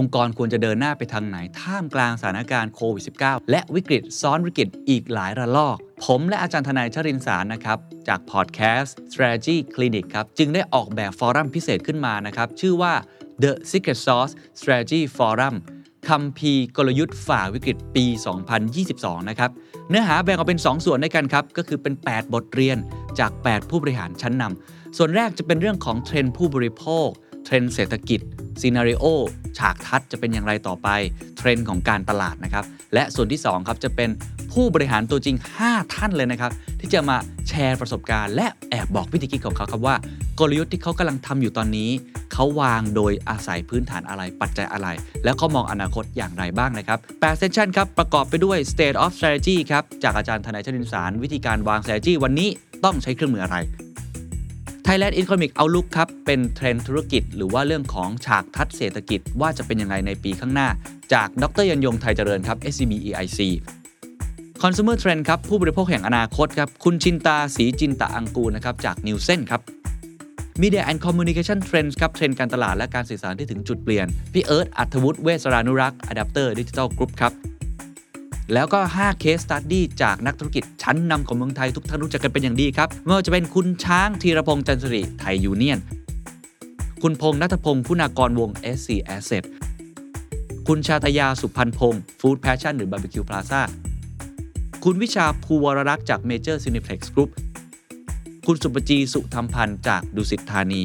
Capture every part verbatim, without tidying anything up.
องค์กรควรจะเดินหน้าไปทางไหนท่ามกลางสถานการณ์โควิด สิบเก้า และวิกฤตซ้อนวิกฤตอีกหลายระลอกผมและอาจารย์ทนายชรินทร์สารนะครับจากพอดแคสต์ Strategy Clinic ครับจึงได้ออกแบบฟอรัมพิเศษขึ้นมานะครับชื่อว่า The Secret Sauce Strategy Forum คัมภีร์กลยุทธ์ฝ่าวิกฤตปีสองพันยี่สิบสองนะครับเนื้อหาแบ่งออกเป็นสองส่วนด้วยกันครับก็คือเป็นแปดบทเรียนจากแปดผู้บริหารชั้นนำส่วนแรกจะเป็นเรื่องของเทรนด์ผู้บริโภคเทรนด์เศรษฐกิจซีนาริโอฉากทัศน์จะเป็นอย่างไรต่อไปเทรนด์ของการตลาดนะครับและส่วนที่สองครับจะเป็นผู้บริหารตัวจริงห้าท่านเลยนะครับที่จะมาแชร์ประสบการณ์และแอบบอกวิธีคิดของเขาครับว่ากลยุทธ์ที่เขากำลังทำอยู่ตอนนี้เขาวางโดยอาศัยพื้นฐานอะไรปัจจัยอะไรแล้วก็มองอนาคตอย่างไรบ้างนะครับแปดเซสชั่นครับประกอบไปด้วย State of Strategy ครับจากอาจารย์ทนายชรินทร์สารวิธีการวาง Strategy วันนี้ต้องใช้เครื่องมืออะไรThailand Economic Outlook ครับเป็นเทรนด์ธุรกิจหรือว่าเรื่องของฉากทัศน์เศรษฐกิจว่าจะเป็นยังไงในปีข้างหน้าจากดร.ยันยงไทยเจริญครับ เอส ซี บี อี ไอ ซี Consumer Trend ครับผู้บริโภคแห่งอนาคตครับคุณชินตาศรีจินตะอังกูลนะครับจาก Nielsen ครับ Media and Communication Trends ครับเทรนด์การตลาดและการสื่อสารที่ถึงจุดเปลี่ยนพี่เอิร์ธอัฐวุฒิเวสรานุรักษ์ Adapter Digital Group ครับแล้วก็ห้า case study จากนักธุรกิจชั้นนำของเมืองไทยทุกท่านรู้จักกันเป็นอย่างดีครับไม่ว่าจะเป็นคุณช้างธีรพงษ์จันทร์สิริไทยยูเนียนคุณพงษ์ณัฐพงษ์คุณากรวง เอส ซี Asset คุณชาตยาสุพันพงษ์ Food Passion หรือ บี บี คิว Plaza คุณวิชาภูวรรักษ์จาก Major Cineplex Group คุณสุปจีสุธรรมพันธ์จากดุสิตธานี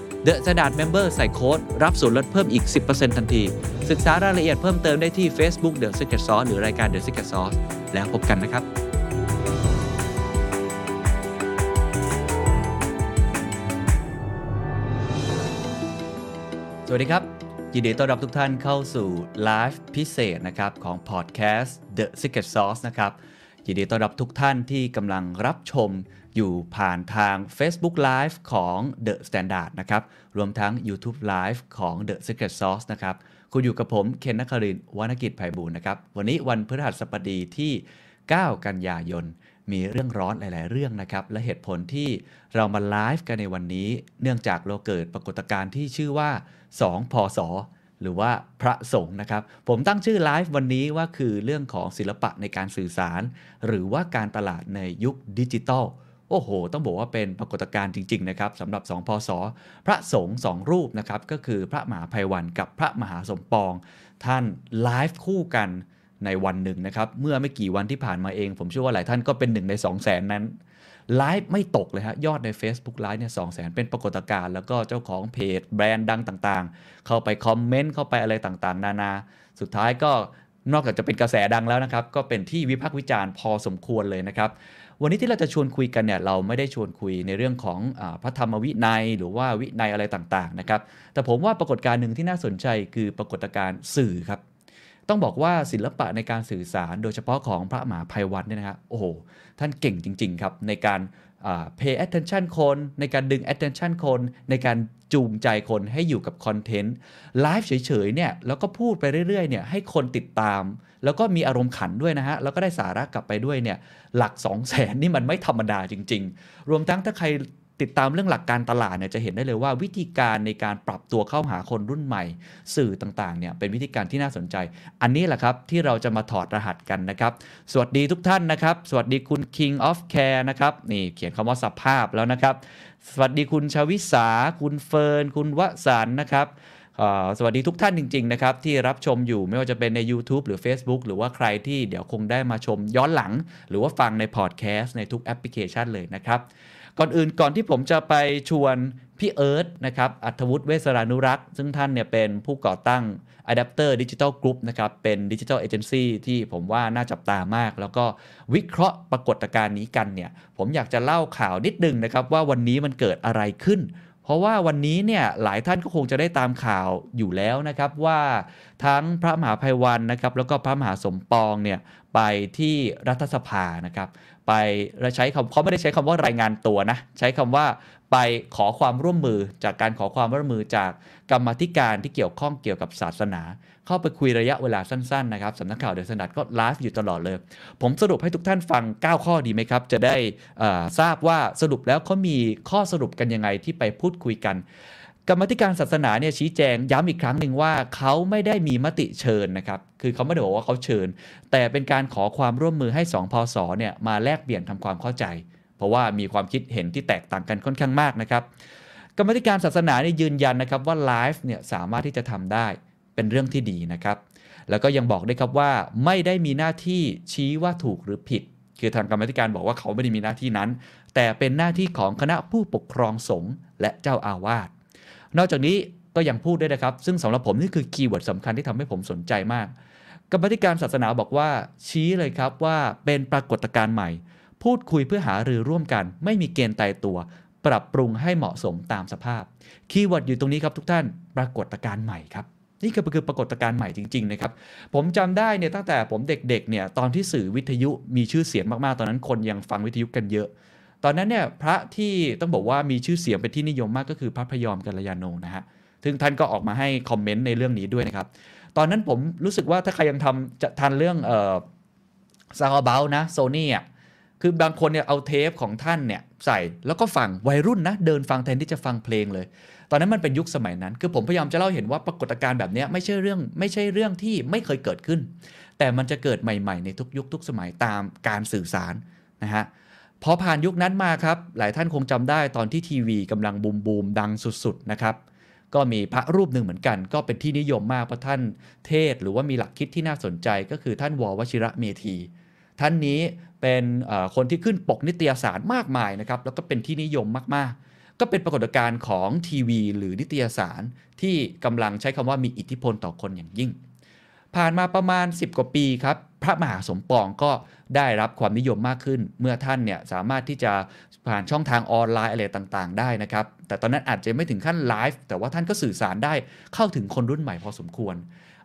The Standard Member ใส่โค้ดรับส่วนลดเพิ่มอีก สิบเปอร์เซ็นต์ ทันทีศึกษารายละเอียดเพิ่มเติมได้ที่ Facebook The Secret Sauce หรือรายการ The Secret Sauce แล้วพบกันนะครับสวัสดีครับยินดีต้อนรับทุกท่านเข้าสู่ไลฟ์พิเศษนะครับของพอดแคสต์ The Secret Sauce นะครับยินดีต้อนรับทุกท่านที่กำลังรับชมอยู่ผ่านทาง Facebook Live ของ The Standard นะครับรวมทั้ง YouTube Live ของ The Secret Sauce นะครับคุณอยู่กับผมเคนนครินทร์วรรณกิจไพบูลย์นะครับวันนี้วันพฤหัสบดีที่เก้ากันยายนมีเรื่องร้อนหลายๆเรื่องนะครับและเหตุผลที่เรามาไลฟ์กันในวันนี้เนื่องจากเราเกิดปรากฏการณ์ที่ชื่อว่าสอง พศหรือว่าพระสงฆ์นะครับผมตั้งชื่อไลฟ์วันนี้ว่าคือเรื่องของศิลปะในการสื่อสารหรือว่าการตลาดในยุคดิจิทัลโอ้โหต้องบอกว่าเป็นปรากฏการณ์จริงๆนะครับสำหรับสองพศพระสงฆ์สองรูปนะครับก็คือพระมหาไพวันกับพระมหาสมปองท่านไลฟ์คู่กันในวันหนึ่งนะครับเมื่อไม่กี่วันที่ผ่านมาเองผมเชื่อว่าหลายท่านก็เป็นหนึ่งใน สองแสน นั้นไลฟ์ไม่ตกเลยฮะยอดใน Facebook Live เนี่ย สองแสน เป็นปรากฏการณ์แล้วก็เจ้าของเพจแบรนด์ดังต่างๆเข้าไปคอมเมนต์เข้าไปอะไรต่างๆนานาสุดท้ายก็นอกจากจะเป็นกระแสดังแล้วนะครับก็เป็นที่วิพากษ์วิจารณ์พอสมควรเลยนะครับวันนี้ที่เราจะชวนคุยกันเนี่ยเราไม่ได้ชวนคุยในเรื่องของอ่าพระธรรมวินัยหรือว่าวินัยอะไรต่างๆนะครับแต่ผมว่าปรากฏการณ์นึงที่น่าสนใจคือปรากฏการณ์สื่อครับต้องบอกว่าศิลปะในการสื่อสารโดยเฉพาะของพระมหาไพวันเนี่ยนะครับโอ้โหท่านเก่งจริงๆครับในการ uh, pay attention คนในการดึง attention คนในการจูงใจคนให้อยู่กับคอนเทนต์ไลฟ์เฉยๆเนี่ยแล้วก็พูดไปเรื่อยๆเนี่ยให้คนติดตามแล้วก็มีอารมณ์ขันด้วยนะฮะแล้วก็ได้สาระกลับไปด้วยเนี่ยหลัก สองแสน นี่มันไม่ธรรมดาจริงๆรวมทั้งถ้าใครติดตามเรื่องหลักการตลาดเนี่ยจะเห็นได้เลยว่าวิธีการในการปรับตัวเข้าหาคนรุ่นใหม่สื่อต่างๆเนี่ยเป็นวิธีการที่น่าสนใจอันนี้แหละครับที่เราจะมาถอดรหัสกันนะครับสวัสดีทุกท่านนะครับสวัสดีคุณ King of Care นะครับนี่เขียนคำว่าสภาพแล้วนะครับสวัสดีคุณชวิสาคุณเฟิร์นคุณวสันต์นะครับ สวัสดีทุกท่านจริงๆนะครับที่รับชมอยู่ไม่ว่าจะเป็นใน YouTube หรือ Facebook หรือว่าใครที่เดี๋ยวคงได้มาชมย้อนหลังหรือว่าฟังในพอดแคสต์ในทุกแอปพลิเคชันเลยนะครับก่อนอื่นก่อนที่ผมจะไปชวนพี่เอิร์ธนะครับอัธวุฒิเวสรานุรักษ์ซึ่งท่านเนี่ยเป็นผู้ก่อตั้ง Adapter Digital Group นะครับเป็น Digital Agency ที่ผมว่าน่าจับตามากแล้วก็วิเคราะห์ปรากฏการณ์นี้กันเนี่ยผมอยากจะเล่าข่าวนิดนึงนะครับว่าวันนี้มันเกิดอะไรขึ้นเพราะว่าวันนี้เนี่ยหลายท่านก็คงจะได้ตามข่าวอยู่แล้วนะครับว่าทั้งพระมหาไพวันนะครับแล้วก็พระมหาสมปองเนี่ยไปที่รัฐสภานะครับไปใช้คำเขาไม่ได้ใช้คำว่ารายงานตัวนะใช้คำว่าไปขอความร่วมมือจากการขอความร่วมมือจากกรรมาธิการที่เกี่ยวข้องเกี่ยวกับศาสนาเข้าไปคุยระยะเวลาสั้นๆนะครับสำนักข่าวเดอะสแตนดาร์ดก็ไลฟ์อยู่ตลอดเลยผมสรุปให้ทุกท่านฟังเก้าข้อดีไหมครับจะได้ทราบว่าสรุปแล้วเขามีข้อสรุปกันยังไงที่ไปพูดคุยกันกรรมาธิการศาสนาเนี่ยชี้แจงย้ำอีกครั้งหนึ่งว่าเขาไม่ได้มีมติเชิญนะครับคือเขาไม่ได้บอกว่าเขาเชิญแต่เป็นการขอความร่วมมือให้สองพส.เนี่ยมาแลกเปลี่ยนทำความเข้าใจเพราะว่ามีความคิดเห็นที่แตกต่างกันค่อนข้างมากนะครับกรรมาธิการศาสนาเนี่ยยืนยันนะครับว่าไลฟ์เนี่ยสามารถที่จะทำได้เป็นเรื่องที่ดีนะครับแล้วก็ยังบอกได้ครับว่าไม่ได้มีหน้าที่ชี้ว่าถูกหรือผิดคือทางกรรมาธิการบอกว่าเขาไม่ได้มีหน้าที่นั้นแต่เป็นหน้าที่ของคณะผู้ปกครองสงฆ์และเจ้าอาวาสนอกจากนี้ก็ยังพูดด้วยนะครับซึ่งสำหรับผมนี่คือคีย์เวิร์ดสำคัญที่ทำให้ผมสนใจมากกรรมาธิการศาสนาบอกว่าชี้เลยครับว่าเป็นปรากฏการณ์ใหม่พูดคุยเพื่อหารือร่วมกันไม่มีเกณฑ์ตายตัวปรับปรุงให้เหมาะสมตามสภาพคีย์เวิร์ดอยู่ตรงนี้ครับทุกท่านปรากฏการณ์ใหม่ครับนี่ก็คือปรากฏการณ์ใหม่จริงๆนะครับผมจำได้เนี่ยตั้งแต่ผมเด็กๆเนี่ยตอนที่สื่อวิทยุมีชื่อเสียงมากๆตอนนั้นคนยังฟังวิทยุกันเยอะตอนนั้นเนี่ยพระที่ต้องบอกว่ามีชื่อเสียงเป็นที่นิยมมากก็คือพระพยอมกัลยาโนนะฮะซึ่งท่านก็ออกมาให้คอมเมนต์ในเรื่องนี้ด้วยนะครับตอนนั้นผมรู้สึกว่าถ้าใครยังทำจะทันเรื่องเอ่อซาวด์บาวนะโซนี่อ่ะคือบางคนเนี่ยเอาเทปของท่านเนี่ยใส่แล้วก็ฟังวัยรุ่นนะเดินฟังแทนที่จะฟังเพลงเลยตอนนั้นมันเป็นยุคสมัยนั้นคือผมพยายามจะเล่าเห็นว่าปรากฏการณ์แบบนี้ไม่ใช่เรื่องไม่ใช่เรื่องที่ไม่เคยเกิดขึ้นแต่มันจะเกิดใหม่ๆในทุกยุคทุกสมัยตามการสื่อสารนะฮะพอผ่านยุคนั้นมาครับหลายท่านคงจำได้ตอนที่ทีวีกำลังบูมบูมดังสุดๆนะครับก็มีพระรูปหนึ่งเหมือนกันก็เป็นที่นิยมมากเพราะท่านเทศหรือว่ามีหลักคิดที่น่าสนใจก็คือท่านว.วชิระเมธีท่านนี้เป็นคนที่ขึ้นปกนิตยสารมากมายนะครับแล้วก็เป็นที่นิยมมากๆก็เป็นปรากฏการณ์ของทีวีหรือนิตยสารที่กำลังใช้คำว่ามีอิทธิพลต่อคนอย่างยิ่งผ่านมาประมาณสิบกว่าปีครับพระมหาสมปองก็ได้รับความนิยมมากขึ้นเมื่อท่านเนี่ยสามารถที่จะผ่านช่องทางออนไลน์อะไรต่างๆได้นะครับแต่ตอนนั้นอาจจะไม่ถึงขั้นไลฟ์แต่ว่าท่านก็สื่อสารได้เข้าถึงคนรุ่นใหม่พอสมควร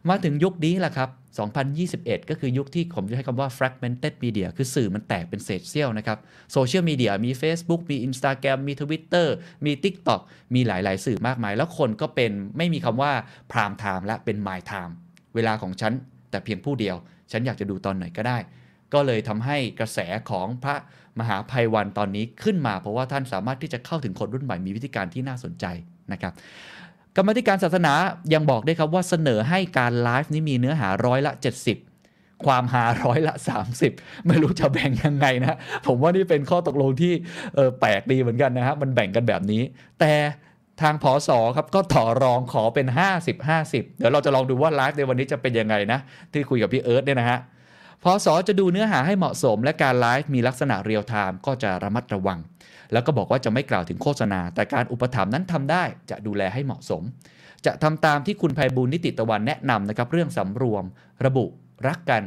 มาถึงยุคนี้แหละครับสองพันยี่สิบเอ็ดก็คือยุคที่ผมจะใช้คำว่า fragmented media คือสื่อมันแตกเป็นเศษเสี้ยวนะครับโซเชียลมีเดียมี Facebook มี Instagram มี Twitter มี TikTok มีหลายๆสื่อมากมายแล้วคนก็เป็นไม่มีคำว่า prime time และเป็น my time เวลาของฉันแต่เพียงผู้เดียวฉันอยากจะดูตอนไหนก็ได้ก็เลยทำให้กระแสของพระมหาไพวันตอนนี้ขึ้นมาเพราะว่าท่านสามารถที่จะเข้าถึงคนรุ่นใหม่มีวิธีการที่น่าสนใจนะครับกรรมาธิการศาสนายังบอกได้ครับว่าเสนอให้การไลฟ์นี้มีเนื้อหาร้อยละเจ็ดสิบความหาร้อยละสามสิบไม่รู้จะแบ่งยังไงนะผมว่านี่เป็นข้อตกลงที่เออแปลกดีเหมือนกันนะฮะมันแบ่งกันแบบนี้แต่ทางพส.ครับก็ต่อรองขอเป็นห้าสิบ ห้าสิบเดี๋ยวเราจะลองดูว่าไลฟ์ในวันนี้จะเป็นยังไงนะที่คุยกับพี่เอิร์ธเนี่ยนะฮะพส.จะดูเนื้อหาให้เหมาะสมและการไลฟ์มีลักษณะเรียลไทม์ก็จะระมัดระวังแล้วก็บอกว่าจะไม่กล่าวถึงโฆษณาแต่การอุปถัมภ์นั้นทำได้จะดูแลให้เหมาะสมจะทำตามที่คุณไพบูลย์นิติตะวันแนะนำนะครับเรื่องสำรวมระบุรักกัน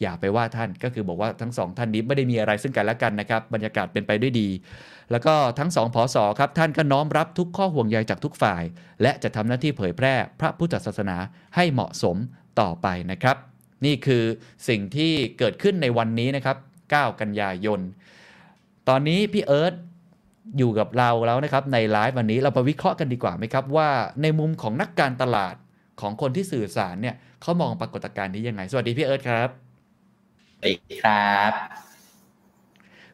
อย่าไปว่าท่านก็คือบอกว่าทั้งสองท่านนี้ไม่ได้มีอะไรซึ่งกันและกันนะครับบรรยากาศเป็นไปด้วยดีแล้วก็ทั้งสองพส.ครับท่านก็น้อมรับทุกข้อห่วงใยจากทุกฝ่ายและจะทำหน้าที่เผยแพร่พระพุทธศาสนาให้เหมาะสมต่อไปนะครับนี่คือสิ่งที่เกิดขึ้นในวันนี้นะครับเก้ากันยายนตอนนี้พี่เอิร์ธอยู่กับเราแล้วนะครับในไลฟ์วันนี้เราไปวิเคราะห์กันดีกว่าไหมครับว่าในมุมของนักการตลาดของคนที่สื่อสารเนี่ยเขามองปรากฏการณ์นี้ยังไงสวัสดีพี่เอิร์ธครับสวัสดีครับ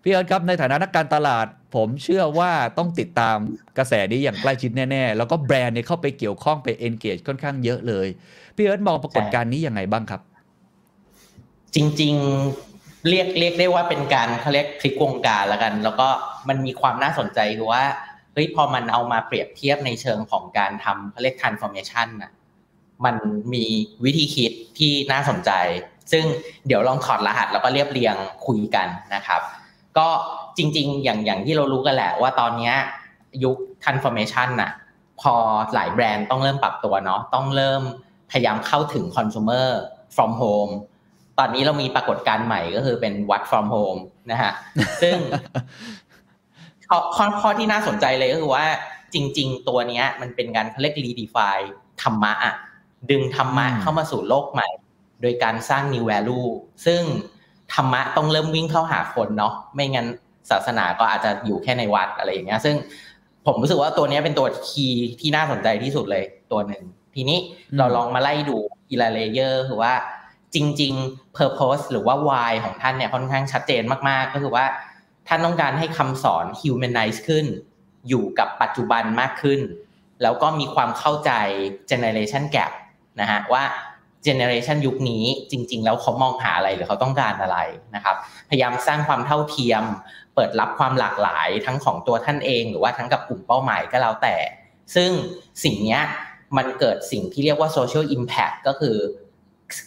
พี่เอิร์ธครับในฐานะนักการตลาดผมเชื่อว่าต้องติดตามกระแสนี้อย่างใกล้ชิดแน่ๆแล้วก็แบรนด์เนี่ยเข้าไปเกี่ยวข้องไป engage ค่อนข้างเยอะเลยพี่เอิร์ธมองปรากฏการณ์นี้ยังไงบ้างครับจริงๆเรียกเรียกได้ว่าเป็นการเขาเรียกพลิกวงการละกันแล้วก็มันมีความน่าสนใจคือว่า เฮ้ยพอมันเอามาเปรียบเทียบในเชิงของการทำเขาเรียก transformation น่ะมันมีวิธีคิดที่น่าสนใจซึ่งเดี๋ยวลองถอดรหัสแล้วก็เรียบเรียงคุยกันนะครับก็จริงๆอย่างอย่างที่เรารู้กันแหละว่าตอนนี้ยุค transformation น่ะพอหลายแบรนด์ต้องเริ่มปรับตัวเนาะต้องเริ่มพยายามเข้าถึง consumer from home ตอนนี้เรามีปรากฏการณ์ใหม่ก็คือเป็น work from home นะฮะซึ่ง ข้อข้อที่น่าสนใจเลยก็คือว่าจริงๆตัวเนี้ยมันเป็นการเขาเรียก redefine ธรรมะอะดึงธรรมะเข้ามาสู่โลกใหม่โดยการสร้าง new value ซึ่งธรรมะต้องเริ่มวิ่งเข้าหาคนเนาะไม่งั้นศาสนาก็อาจจะอยู่แค่ในวัดอะไรอย่างเงี้ยซึ่งผมรู้สึกว่าตัวนี้เป็นตัวคีย์ที่น่าสนใจที่สุดเลยตัวหนึ่งทีนี้เราลองมาไล่ดูอีลาเลเยอร์คือว่าจริงๆ purpose หรือว่า why ของท่านเนี่ยค่อนข้างชัดเจนมากๆก็คือว่าท่านต้องการให้คำสอน humanize ขึ้นอยู่กับปัจจุบันมากขึ้นแล้วก็มีความเข้าใจ generation gap นะฮะว่าเจเนอเรชันยุคนี้จริงๆแล้วเขามองหาอะไรหรือเขาต้องการอะไรนะครับพยายามสร้างความเท่าเทียมเปิดรับความหลากหลายทั้งของตัวท่านเองหรือว่าทั้งกับกลุ่มเป้าหมายก็แล้วแต่ซึ่งสิ่งเนี้ยมันเกิดสิ่งที่เรียกว่าโซเชียลอิมแพคก็คือ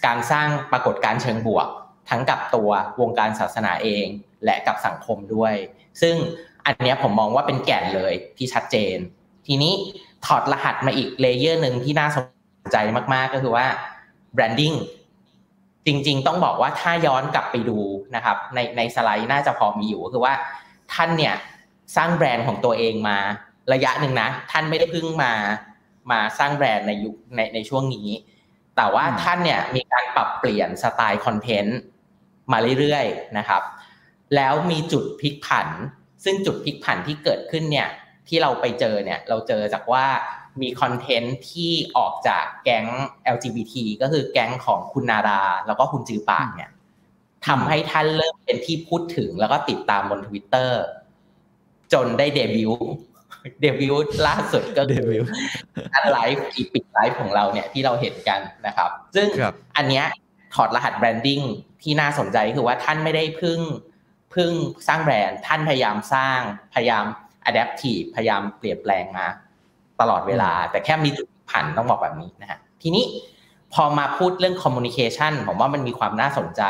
การสร้างปรากฏการณ์เชิงบวกทั้งกับตัววงการศาสนาเองและกับสังคมด้วยซึ่งอันเนี้ยผมมองว่าเป็นแก่นเลยที่ชัดเจนทีนี้ถอดรหัสมาอีกเลเยอร์นึงที่น่าสนใจมากๆก็คือว่าbranding จริงๆต้องบอกว่าถ้าย้อนกลับไปดูนะครับในในสไลด์น่าจะพอมีอยู่คือว่าท่านเนี่ยสร้างแบรนด์ของตัวเองมาระยะหนึ่งนะท่านไม่ได้เพิ่งมามาสร้างแบรนด์ในยุคในในช่วงนี้แต่ว่าท่านเนี่ยมีการปรับเปลี่ยนสไตล์คอนเทนต์มาเรื่อยๆนะครับแล้วมีจุดพลิกผันซึ่งจุดพลิกผันที่เกิดขึ้นเนี่ยที่เราไปเจอเนี่ยเราเจอจากว่ามีคอนเทนต์ที่ออกจากแก๊ง แอล จี บี ที ก็คือแก๊งของคุณนาราแล้วก็คุณจือปากเนี่ยทำให้ท่านเริ่มเป็นที่พูดถึงแล้วก็ติดตามบน Twitter จนได้เดบิวต์เดบิวต์ล่าสุดก็เดบิวต์อันไลฟ์อีปิกไลฟ์ของเราเนี่ยที่เราเห็นกันนะครับซึ่งอันเนี้ยถอดรหัสแบรนดิ้งที่น่าสนใจคือว่าท่านไม่ได้เพิ่งเพิ่งสร้างแบรนด์ท่านพยายามสร้างพยายามอะแดปทีฟพยายามเปลี่ยนแปลงมาตลอดเวลาแต่แค่มีจุดผันต้องบอกแบบนี้นะฮะทีนี้พอมาพูดเรื่องคอมมูนิเคชันผมว่ามันมีความน่าสนใจ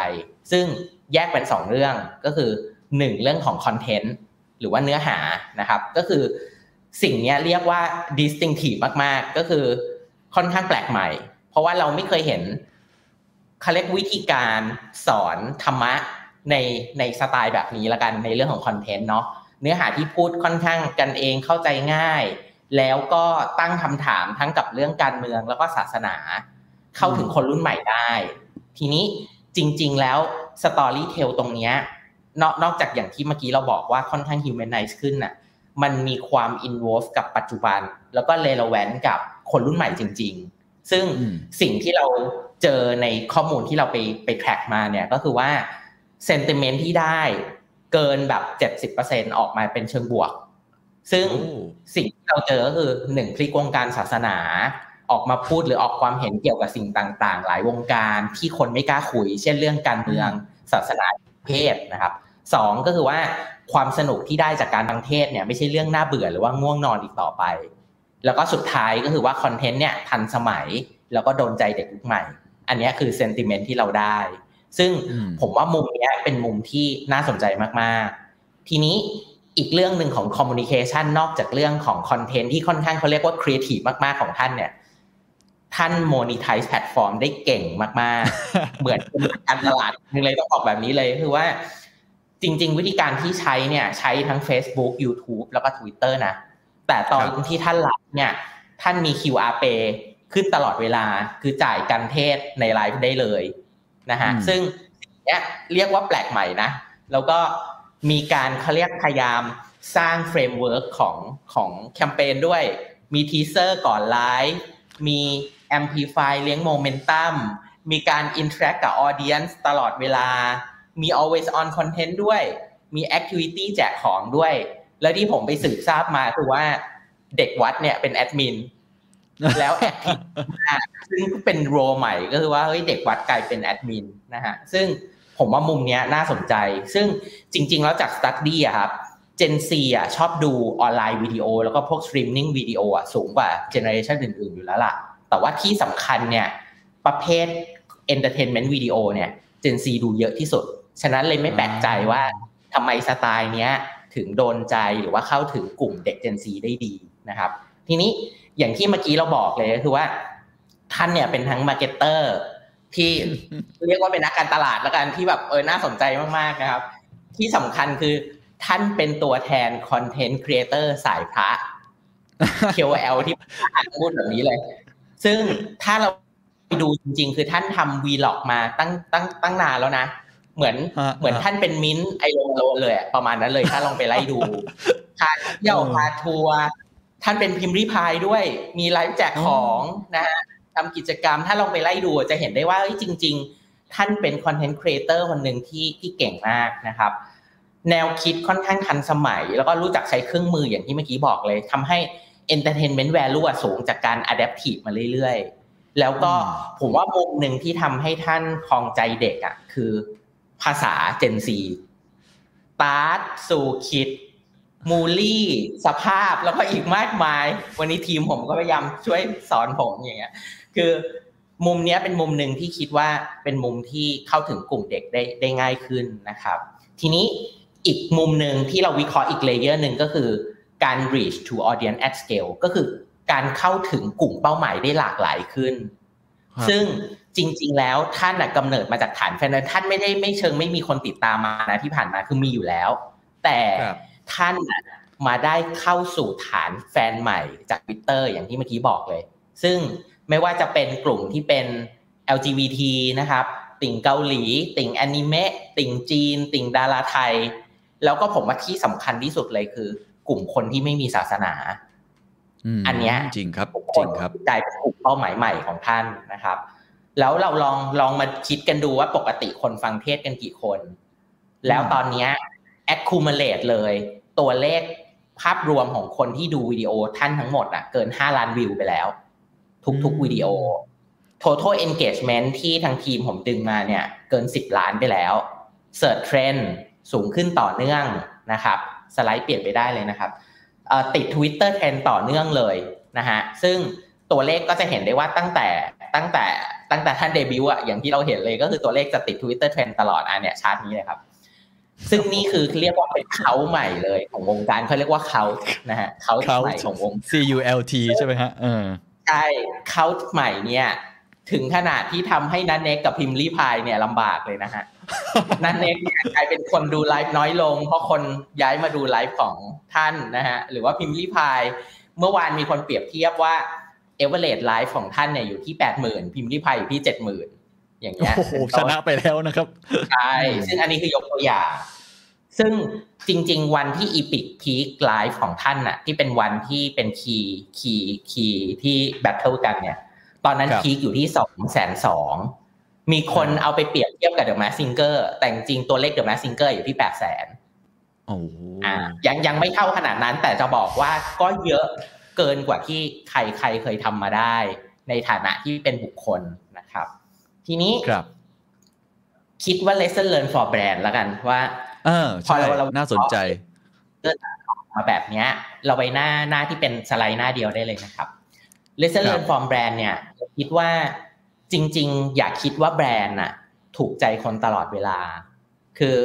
ซึ่งแยกเป็นสองเรื่องก็คือหนึ่งเรื่องของคอนเทนต์หรือว่าเนื้อหานะครับก็คือสิ่งนี้เรียกว่า distinctive มากๆก็คือค่อนข้างแปลกใหม่เพราะว่าเราไม่เคยเห็นเขาเรียกวิธีการสอนธรรมะในในสไตล์แบบนี้ละกันในเรื่องของคอนเทนต์เนาะเนื้อหาที่พูดค่อนข้างกันเองเข้าใจง่ายแล้วก็ตั้งคำถามทั้งกับเรื่องการเมืองแล้วก็ศาสนาเข้าถึงคนรุ่นใหม่ได้ทีนี้จริงๆแล้วสตอรี่เทลตรงเนี้ยนอกนอกจากอย่างที่เมื่อกี้เราบอกว่าค่อนข้างฮิวแมนไนซ์ขึ้นน่ะมันมีความอินวอลฟ์กับปัจจุบันแล้วก็เรเลแวนต์กับคนรุ่นใหม่จริงๆซึ่งสิ่งที่เราเจอในข้อมูลที่เราไปไปแทร็กมาเนี่ยก็คือว่าเซนติเมนต์ที่ได้เกินแบบ เจ็ดสิบเปอร์เซ็นต์ ออกมาเป็นเชิงบวกซึ่งสิ่งที่เราเจอก็คือหนึ่งพลิกวงการศาสนาออกมาพูดหรือออกความเห็นเกี่ยวกับสิ่งต่างๆหลายวงการที่คนไม่กล้าคุยเช่นเรื่องการเมืองศาสนาเพศนะครับสองก็คือว่าความสนุกที่ได้จากการฟังเทศเนี่ยไม่ใช่เรื่องน่าเบื่อหรือว่าง่วงนอนอีกต่อไปแล้วก็สุดท้ายก็คือว่าคอนเทนต์เนี่ยทันสมัยแล้วก็โดนใจเด็กยุคใหม่อันนี้คือเซนติเมนต์ที่เราได้ซึ่งผมว่ามุมนี้เป็นมุมที่น่าสนใจมากๆทีนี้อีกเรื่องหนึ่งของคอมมูนิเคชันนอกจากเรื่องของคอนเทนต์ที่ค่อนข้างเขาเรียกว่าครีเอทีฟมากๆของท่านเนี่ยท่านโมนิไทซ์แพลตฟอร์มได้เก่งมากๆ เหมือนการตลาดนึงเลยต้องออกแบบนี้เลยคือว่าจริงๆวิธีการที่ใช้เนี่ยใช้ทั้ง Facebook YouTube แล้วก็ Twitter นะแต่ตอนที่ท่านไลฟ์เนี่ยท่านมี คิว อาร์ Pay ขึ้นตลอดเวลาคือจ่ายกันเทศในไลฟ์ได้เลยนะฮะซึ่งเนี่ยเรียกว่าแปลกใหม่นะแล้วก็มีการเขาเรียกพยายามสร้างเฟรมเวิร์กของของแคมเปญด้วยมีทีเซอร์ก่อนไลฟ์มีแอมพลิฟายเลี้ยงโมเมนตัมมีการอินเทอร์แอคกับออเดียนซ์ตลอดเวลามี always on content ด้วยมี activity แจกของด้วยแล้วที่ผมไปสืบทราบมาคือว่าเด็กวัดเนี่ยเป็นแอดมินแล้วแอดมินซึ่งเป็นโรใหม่ก็คือว่าเฮ้ยเด็กวัดกลายเป็นแอดมินนะฮะซึ่งผมว่ามุมเนี้ยน่าสนใจซึ่งจริงๆแล้วจากสตั๊ดดี้อ่ะครับ Gen Z อ่ะชอบดูออนไลน์วิดีโอแล้วก็พวกสตรีมมิ่งวิดีโออ่ะสูงกว่าเจเนอเรชั่นอื่นๆอยู่แล้วล่ะแต่ว่าที่สำคัญเนี่ยประเภท entertainment วิดีโอเนี่ย Gen Z ดูเยอะที่สุดฉะนั้นเลยไม่แปลกใจว่าทำไมสไตล์เนี้ยถึงโดนใจหรือว่าเข้าถึงกลุ่มเด็ก Gen Z ได้ดีนะครับทีนี้อย่างที่เมื่อกี้เราบอกเลยก็คือว่าท่านเนี่ยเป็นทั้งมาร์เก็ตเตอร์ที่เรียกว่าเป็นนักการตลาดแล้วกันที่แบบเออน่าสนใจมากๆนะครับที่สำคัญคือท่านเป็นตัวแทนคอนเทนต์ครีเอเตอร์สายพระ เค โอ แอล ที่อ่านพูดแบบนี้เลยซึ่งถ้าเราดูจริงๆคือท่านทำวีล็อกมาตั้งตั้งตั้งนานแล้วนะเหมือนเหมือนท่านเป็นมิ้นไอโลโลเลยประมาณนั้นเลยถ้าลองไปไล่ดูพาเที่ยวพาทัวร์ท่านเป็นพิมพ์รีพายด้วยมีไลฟ์แจกของนะฮะทำกิจกรรมถ้าลองไปไล่ดูจะเห็นได้ว่าจริงๆท่านเป็นคอนเทนต์ครีเอเตอร์คนหนึ่งที่ที่เก่งมากนะครับแนวคิดค่อนข้างทันสมัยแล้วก็รู้จักใช้เครื่องมืออย่างที่เมื่อกี้บอกเลยทำให้ entertainment value สูงจากการ adaptive มาเรื่อยๆแล้วก็ผมว่ามุมหนึ่งที่ทำให้ท่านครองใจเด็กอ่ะคือภาษา Gen Z ปาร์ตสู่คิดมูลี่สภาพแล้วก็อีกมากมายวันนี้ทีมผมก็พยายามช่วยสอนผมอย่างเงี้ยคือมุมเนี้ยเป็นมุมหนึ่งที่คิดว่าเป็นมุมที่เข้าถึงกลุ่มเด็กได้ได้ง่ายขึ้นนะครับทีนี้อีกมุมนึงที่เราวิเคราะห์อีกเลเยอร์นึงก็คือการ reach to audience at scale ก็คือการเข้าถึงกลุ่มเป้าหมายได้หลากหลายขึ้นซึ่งจริงๆแล้วท่านน่ะกำเนิดมาจากฐานแฟนท่านไม่ได้ไม่เชิงไม่มีคนติดตามมานะที่ผ่านมาคือมีอยู่แล้วแต่ท่านน่ะมาได้เข้าสู่ฐานแฟนใหม่จาก Twitter อย่างที่เมื่อกี้บอกเลยซึ่งไม่ว่าจะเป็นกลุ่มที่เป็น แอล จี บี ที นะครับติ่งเกาหลีติ่งแอนิเมะติ่งจีนติ่งดาราไทยแล้วก็ผมว่าที่สำคัญที่สุดเลยคือกลุ่มคนที่ไม่มีศาสนาอันเนี้ยจริงครับจริงครับกลายเป็นกลุ่มเป้าหมายใหม่ของท่านนะครับแล้วเราลองลองมาคิดกันดูว่าปกติคนฟังเทศกันกี่คนแล้วตอนเนี้ย accumulate เลยตัวเลขภาพรวมของคนที่ดูวิดีโอท่านทั้งหมดอ่ะเกินห้าล้านวิวไปแล้วทุกๆวิดีโอ total engagement ที่ทางทีมผมดึงมาเนี่ยเกินสิบล้านไปแล้ว search trendสูงขึ้นต่อเนื่องนะครับสไลด์เปลี่ยนไปได้เลยนะครับติด Twitter Trend ต่อเนื่องเลยนะฮะซึ่งตัวเลขก็จะเห็นได้ว่าตั้งแต่ตั้งแต่ตั้งแต่ท่านเดบิวต์อ่ะอย่างที่เราเห็นเลยก็คือตัวเลขจะติด Twitter Trend ตลอดอ่ะเนี่ยชาร์ตนี้เลยครับซึ่งนี่คือเรียกว่าเป็นเค้าใหม่เลยของวงการเขาเรียกว่าเค้านะฮะเค้าใหม่ของวง ซี ยู แอล ที ใช่มั้ยฮะเออใช่เค้าใหม่เนี่ยถึงขนาดที่ทำให้นันเนกกับพิมพ์รีพายเนี่ยลำบากเลยนะฮะนันเนกเนี่ยกลายเป็นคนดูไลฟ์น้อยลงเพราะคนย้ายมาดูไลฟ์ของท่านนะฮะหรือว่าพิมพ์รีพายเมื่อวานมีคนเปรียบเทียบว่า average live ของท่านเนี่ยอยู่ที่ แปดหมื่น พิมพ์รีพายอยู่ที่ เจ็ดหมื่น อย่างเงี้ยโอ้โหชนะไปแล้วนะครับใช่ซึ่งอันนี้คือยกตัวอย่างซึ่งจริงๆวันที่ Epic Peak Live ของท่านน่ะที่เป็นวันที่เป็น key key key ที่ battle กันเนี่ยตอนนั้นพีคอยู่ที่ สองแสนสองหมื่น มีคนเอาไปเปรียบเทียบกับ The Masked Singer แต่จริงๆตัวเลข The Masked Singer อยู่ที่ แปดแสน โอ้อ่ายังยังไม่เท่าขนาดนั้นแต่จะบอกว่าก็เยอะเกินกว่าที่ใครๆเคยทำมาได้ในฐานะที่เป็นบุคคลนะครับทีนี้ครับคิดว่า Lesson Learn for Brand ละกันว่าเออพอเราน่าสนใจเกิดมาแบบเนี้ยเราไปหน้าหน้าที่เป็นสไลด์หน้าเดียวได้เลยนะครับLesson Learn from Brand เนี่ยคิดว่าจริงๆอย่าคิดว่าแบรนด์น่ะถูกใจคนตลอดเวลาคือ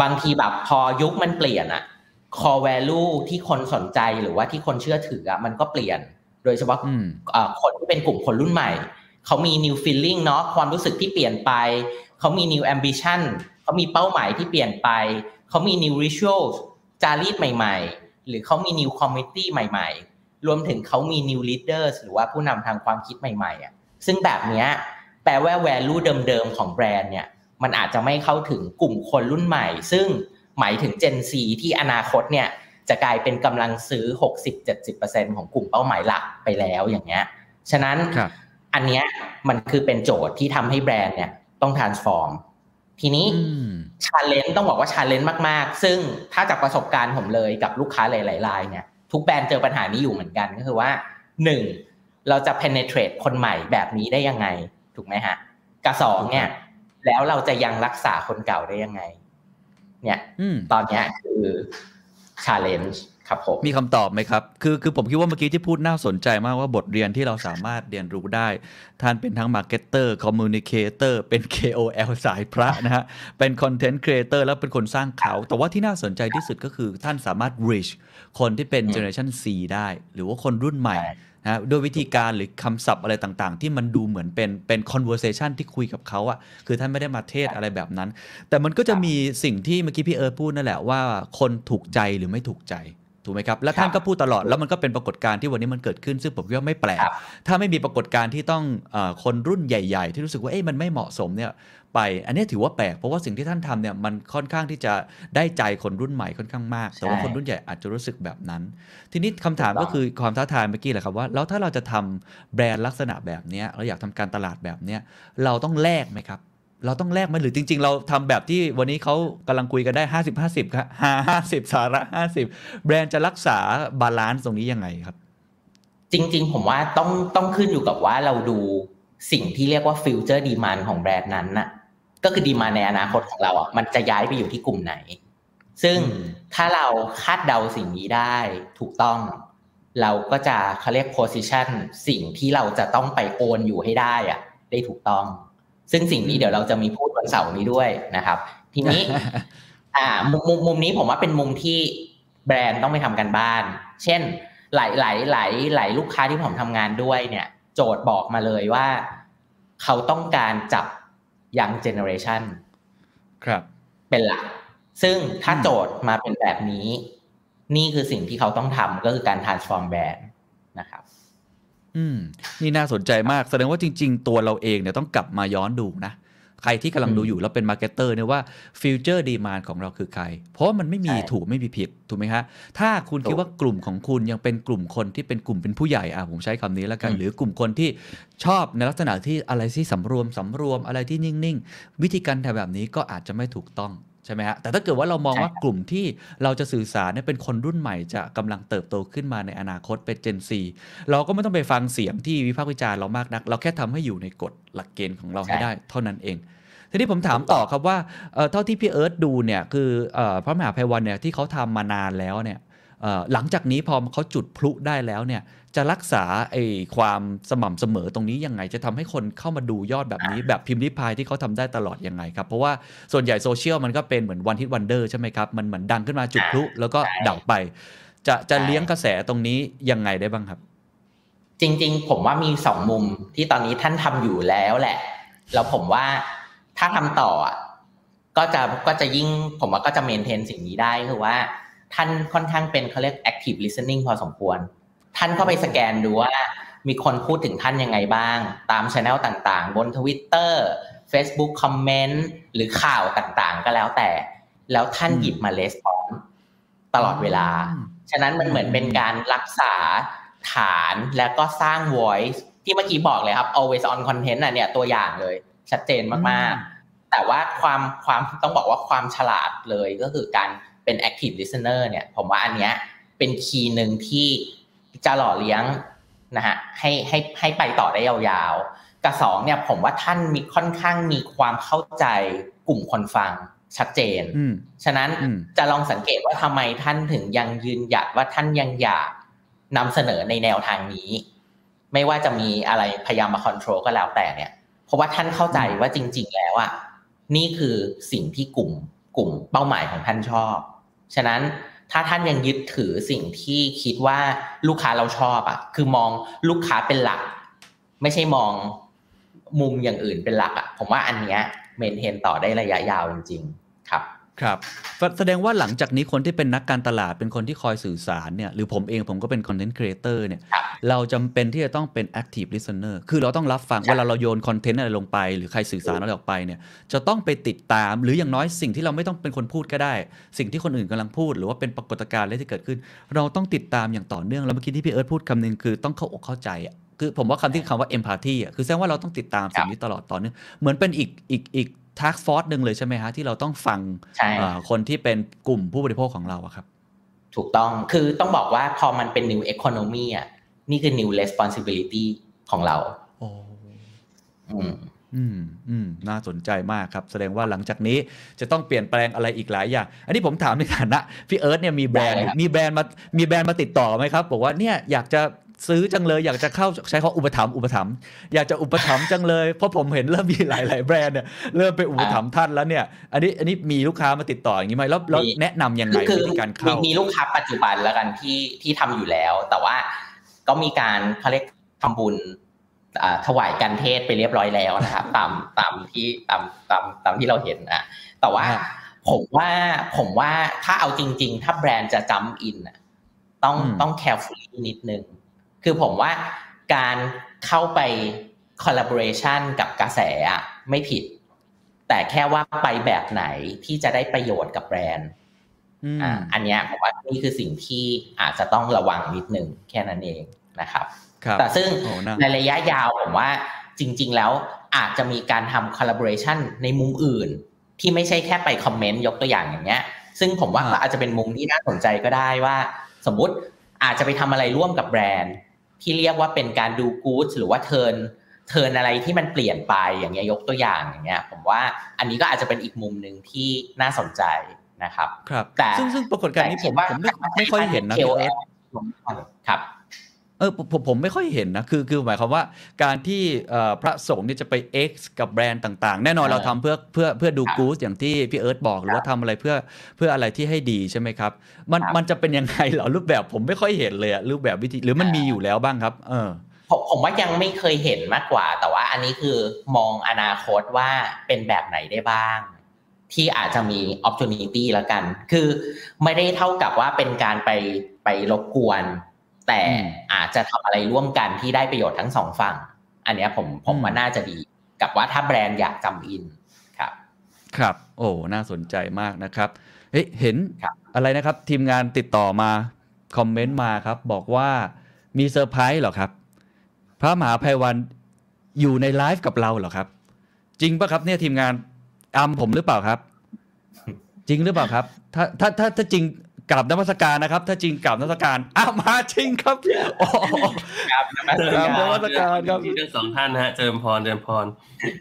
บางทีแบบพอยุคมันเปลี่ยนอ่ะ core value ที่คนสนใจหรือว่าที่คนเชื่อถืออ่ะมันก็เปลี่ยนโดยเฉพาะเอ่อคนที่เป็นกลุ่มคนรุ่นใหม่เขามี new feeling เนาะความรู้สึกที่เปลี่ยนไปเขามี new ambition เขามีเป้าหมายที่เปลี่ยนไปเขามี new rituals จารีตใหม่ๆหรือเขามี new community ใหม่ๆรวมถึงเขามี new leaders หรือว่าผู้นำทางความคิดใหม่ๆอ่ะซึ่งแบบเนี้ยแปลว่า value เดิมๆของแบรนด์เนี่ยมันอาจจะไม่เข้าถึงกลุ่มคนรุ่นใหม่ซึ่งหมายถึง Gen Z ที่อนาคตเนี่ยจะกลายเป็นกำลังซื้อ หกสิบถึงเจ็ดสิบเปอร์เซ็นต์ ของกลุ่มเป้าหมายหลักไปแล้วอย่างเงี้ยฉะนั้นอันเนี้ยมันคือเป็นโจทย์ที่ทำให้แบรนด์เนี่ยต้อง transform ทีนี้ challenge ต้องบอกว่า challenge มากๆซึ่งถ้าจากประสบการณ์ผมเลยกับลูกค้าหลายๆรายเนี่ยทุกแบรนด์เจอปัญหานี้อยู่เหมือนกันก็คือว่าหนึ่งเราจะ penetrate คนใหม่แบบนี้ได้ยังไงถูกมั้ยฮะกับสองเนี่ยแล้วเราจะยังรักษาคนเก่าได้ยังไงเนี่ยตอนเนี้ยคือ challenge ครับผมมีคำตอบไหมครับคือคือผมคิดว่าเมื่อกี้ที่พูดน่าสนใจมากว่าบทเรียนที่เราสามารถเรียนรู้ได้ท่านเป็นทั้ง marketer communicator เป็น เค โอ แอล สายพระนะฮะเป็น content creator แล้วเป็นคนสร้างเขาแต่ว่าที่น่าสนใจที่สุดก็คือท่านสามารถ reach คนที่เป็น generation C ได้หรือว่าคนรุ่นใหม่นะด้วยวิธีการหรือคำศัพท์อะไรต่างๆที่มันดูเหมือนเป็นเป็น conversation ที่คุยกับเขาอะคือท่านไม่ได้มาเทศอะไรแบบนั้นแต่มันก็จะมีสิ่งที่เมื่อกี้พี่เอิร์ธพูดนั่นแหละว่าคนถูกใจหรือไม่ถูกใจถูกไหมครับและท่านก็พูดตลอดแล้วมันก็เป็นปรากฏการณ์ที่วันนี้มันเกิดขึ้นซึ่งผมว่าไม่แปลกถ้าไม่มีปรากฏการณ์ที่ต้องเอ่อคนรุ่นใหญ่ๆที่รู้สึกว่าเอ๊ะมันไม่เหมาะสมเนี่ยไปอันนี้ถือว่าแปลกเพราะว่าสิ่งที่ท่านทำเนี่ยมันค่อนข้างที่จะได้ใจคนรุ่นใหม่ค่อนข้างมากแต่ว่าคนรุ่นใหญ่อาจจะรู้สึกแบบนั้นทีนี้คำถามก็คือความท้าทายเมื่อกี้แหละครับว่าแล้วถ้าเราจะทำแบรนด์ลักษณะแบบนี้เราอยากทำการตลาดแบบนี้เราต้องแลกไหมครับเราต้องแลกมันหรือจริงๆเราทำแบบที่วันนี้เขากำลังคุยกันได้ห้าสิบ ห้าสิบครับห้าสิบสาระห้าสิบแบรนด์จะรักษาบาลานซ์ตรงนี้ยังไงครับจริงๆผมว่าต้องต้องขึ้นอยู่กับว่าเราดูสิ่งที่เรียกว่าฟิวเจอร์ดีมานด์ของแบรนด์นั้นน่ะก็คือดีมานด์ในอนาคตของเราอ่ะมันจะย้ายไปอยู่ที่กลุ่มไหนซึ่งถ้าเราคาดเดาสิ่งนี้ได้ถูกต้องเราก็จะเขาเรียก position สิ่งที่เราจะต้องไปโอนอยู่ให้ได้อ่ะได้ถูกต้องซึ่งสิ่งนี้เดี๋ยวเราจะมีพูดวันเสาร์นี้ด้วยนะครับทีนี้ อ่ามุมมุมนี้ผมว่าเป็นมุมที่แบรนด์ต้องไปทำกันบ้านเช่นหลายหลายหลายหลายลูกค้าที่ผมทำงานด้วยเนี่ยโจทย์บอกมาเลยว่าเขาต้องการจับยังเจเนอเรชันครับเป็นหลักซึ่งถ้าโจทย์มาเป็นแบบนี้นี่คือสิ่งที่เขาต้องทำก็คือการ transform แบรนด์นะครับอืมนี่น่าสนใจมากแสดงว่าจริงๆตัวเราเองเนี่ยต้องกลับมาย้อนดูนะใครที่กำลังดูอยู่แล้วเป็นมาร์เก็ตเตอร์เนี่ยว่าฟิวเจอร์ดีมานด์ของเราคือใครเพราะมันไม่มีถูกไม่มีผิดถูกไหมฮะถ้าคุณคิดว่ากลุ่มของคุณยังเป็นกลุ่มคนที่เป็นกลุ่มเป็นผู้ใหญ่อ่ะผมใช้คำนี้แล้วกันหรือกลุ่มคนที่ชอบในลักษณะที่อะไรที่สำรวมสำรวมอะไรที่นิ่งๆวิธีการทำแบบนี้ก็อาจจะไม่ถูกต้องใช่ไหมฮะแต่ถ้าเกิดว่าเรามองว่ากลุ่มที่เราจะสื่อสารเนี่ยเป็นคนรุ่นใหม่จะกำลังเติบโตขึ้นมาในอนาคตเป็น Gen Z เราก็ไม่ต้องไปฟังเสียงที่วิพากษ์วิจารณ์เรามากนักเราแค่ทำให้อยู่ในกฎหลักเกณฑ์ของเราให้ได้เท่านั้นเองทีนี้ผมถามต่อครับว่าเท่าที่พี่เอิร์ธดูเนี่ยคือพระมหาไพวันเนี่ยที่เขาทำมานานแล้วเนี่ยหลังจากนี้พอเขาจุดพลุได้แล้วเนี่ยจะรักษาไอ้ความสม่ำเสมอตรงนี้ยังไงจะทำให้คนเข้ามาดูยอดแบบนี้แบบพิมพ์ริพายที่เขาทำได้ตลอดยังไงครับเพราะว่าส่วนใหญ่โซเชียลมันก็เป็นเหมือนวันฮิตวันเดอร์ใช่ไหมครับมันเหมือนดังขึ้นมาจุดพลุแล้วก็ดับไปจะจะเลี้ยงกระแสตรงนี้ยังไงได้บ้างครับจริงๆผมว่ามีสองมุมที่ตอนนี้ท่านทำอยู่แล้วแหละแล้วผมว่าถ้าทำต่อก็จะก็จะยิ่งผมว่าก็จะเมนเทนสิ่งนี้ได้คือว่าท่านค่อนข้างเป็นเขาเรียก active listening พอสมควรท่านเข้าไปสแกนดูว่ามีคนพูดถึงท่านยังไงบ้างตาม channel ต่างๆบน Twitter Facebook comment หรือข่าวต่างๆก็แล้วแต่แล้วท่านหยิบมา response ตลอดเวลาฉะนั้นมันเหมือนเป็นการรักษาฐานแล้วก็สร้าง voice ที่เมื่อกี้บอกเลยครับ always on content เนี่ยตัวอย่างเลยชัดเจนมากๆแต่ว่าความความต้องบอกว่าความฉลาดเลยก็คือการเป็น active listener เนี่ยผมว่าอันเนี้ยเป็นคีย์หนึ่งที่จะหล่อเลี้ยงนะฮะให้ให้ให้ไปต่อได้ยาวๆกับสองเนี่ยผมว่าท่านมีค่อนข้างมีความเข้าใจกลุ่มคนฟังชัดเจนฉะนั้นจะลองสังเกตว่าทำไมท่านถึงยังยืนหยัดว่าท่านยังอยากนำเสนอในแนวทางนี้ไม่ว่าจะมีอะไรพยายามมา control ก็แล้วแต่เนี่ยเพราะว่าท่านเข้าใจว่าจริงๆแล้วอ่ะนี่คือสิ่งที่กลุ่มกลุ่มเป้าหมายของท่านชอบฉะนั้นถ้าท่านยังยึดถือสิ่งที่คิดว่าลูกค้าเราชอบอ่ะคือมองลูกค้าเป็นหลักไม่ใช่มองมุมอย่างอื่นเป็นหลักอ่ะผมว่าอันเนี้ยเมนเทนต่อได้ระยะยาวจริงๆครับครับแสดงว่าหลังจากนี้คนที่เป็นนักการตลาดเป็นคนที่คอยสื่อสารเนี่ยหรือผมเองผมก็เป็นคอนเทนต์ครีเอเตอร์เนี่ยเราจำเป็นที่จะต้องเป็น active listener คือเราต้องรับฟังเวลาเราโยนคอนเทนต์อะไรลงไปหรือใครสื่อสารอะไรออกไปเนี่ยจะต้องไปติดตามหรืออย่างน้อยสิ่งที่เราไม่ต้องเป็นคนพูดก็ได้สิ่งที่คนอื่นกำลังพูดหรือว่าเป็นปรากฏการณ์อะไรที่เกิดขึ้นเราต้องติดตามอย่างต่อเนื่องแล้วเมื่อกี้ที่พี่เอิร์ธพูดคำนึงคือต้องเข้าอกเข้าใจคือผมว่าคำที่คำว่า empathy อ่ะคือแสดงว่าเราต้องติดตามสิ่งนี้ตลอดต่อเนื่องเหมือนเป็นอีกอีกอีกtask force นึงเลยใช่ไหมฮะที่เราต้องฟังคนที่เป็นกลุ่มผู้บริโภคของเราครับถูกต้องคือต้องบอกว่าพอมันเป็น new economy อ่ะนี่คือ new responsibility ของเรา อืมอืมน่าสนใจมากครับแสดงว่าหลังจากนี้จะต้องเปลี่ยนแปลงอะไรอีกหลายอย่างอันนี้ผมถามในฐานะพี่เอิร์ธเนี่ยมีแบรนด์มีแบรนด์มามีแบรนด์มาติดต่อไหมครับบอกว่าเนี่ยอยากจะซื้อจังเลยอยากจะเข้าใช้เขาอุปถัมภ์อุปถัมภ์อยากจะอุปถัมภ์จังเลยเพราะผมเห็นเริ่มมีหลายๆแบรนด์เนี่ยเริ่มไปอุปถัมภ์ท่านแล้วเนี่ยอันนี้อันนี้มีลูกค้ามาติดต่ออย่างนี้ไหมแล้วแล้วแนะนำยังไงวิธีการเข้ามีลูกค้าปัจจุบันแล้วกันที่ที่ทำอยู่แล้วแต่ว่าก็มีการเขาเรียกทำบุญถวายการเทศไปเรียบร้อยแล้วนะครับตามตามที่ตามตามตามที่เราเห็นนะแต่ว่าผมว่าผมว่าถ้าเอาจริงๆถ้าแบรนด์จะจัมป์อินต้องต้องแคร์ฟูลนิดนึงคือผมว่าการเข้าไป collaboration กับกระแสไม่ผิดแต่แค่ว่าไปแบบไหนที่จะได้ประโยชน์กับแบรนด์อ่าอันเนี้ยผมว่านี่คือสิ่งที่อาจจะต้องระวังนิดนึงแค่นั้นเองนะครับแต่ซึ่งในระยะยาวผมว่าจริงๆแล้วอาจจะมีการทำ collaboration ในมุมอื่นที่ไม่ใช่แค่ไปคอมเมนต์ยกตัวอย่างอย่างเงี้ยซึ่งผมว่าอาจจะเป็นมุมที่น่าสนใจก็ได้ว่าสมมุติอาจจะไปทำอะไรร่วมกับแบรนด์ที่เรียกว่าเป็นการดูกู๊ดหรือว่าเทิร์นเทิร์นอะไรที่มันเปลี่ยนไปอย่างเงี้ยยกตัวอย่างอย่างเงี้ยผมว่าอันนี้ก็อาจจะเป็นอีกมุมนึงที่น่าสนใจนะครับครับแต่ซึ่งซึ่งปรากฏการณ์นี้ผมผมไม่ค่อยเห็นนะนะครับเออผมผมไม่ค่อยเห็นนะคือคือหมายความว่าการที่พระสงฆ์เนี่ยจะไป X กับแบรนด์ต่างๆแน่นอนเราทำเพื่อเพื่อเพื่อดูกู๊ดอย่างที่พี่เอิร์ธบอกหรือว่าทำอะไรเพื่อเพื่ออะไรที่ให้ดีใช่ไหมครับมันมันจะเป็นยังไงเหรอรูปแบบผมไม่ค่อยเห็นเลยรูปแบบวิธีหรือมันมีอยู่แล้วบ้างครับเออผมผมว่ายังไม่เคยเห็นมากกว่าแต่ว่าอันนี้คือมองอนาคตว่าเป็นแบบไหนได้บ้างที่อาจจะมี opportunity ละกันคือไม่ได้เท่ากับว่าเป็นการไปไปรบกวนแต่อาจจะทำอะไรร่วมกันที่ได้ประโยชน์ทั้งสองฝั่งอันนี้ผมผมว่าน่าจะดีกับว่าถ้าแบรนด์อยากจำอินครับครับโอ้น่าสนใจมากนะครับเฮ้ยเห็นอะไรนะครับทีมงานติดต่อมาคอมเมนต์มาครับบอกว่ามีเซอร์ไพรส์เหรอครับพระมหาไพวันอยู่ในไลฟ์กับเราเหรอครับจริงป่ะครับเนี่ยทีมงานอัมผมหรือเปล่าครับจริงหรือเปล่าครับถ้าถ้าถ้าถ้าจริงกราบนมัสการนะครับถ้าจริงกราบนมัสการอ้าวมาจริงครับโอ้กราบนมัสการนมัสการครับทั้งสองท่านฮะเจริญพรเจริญพร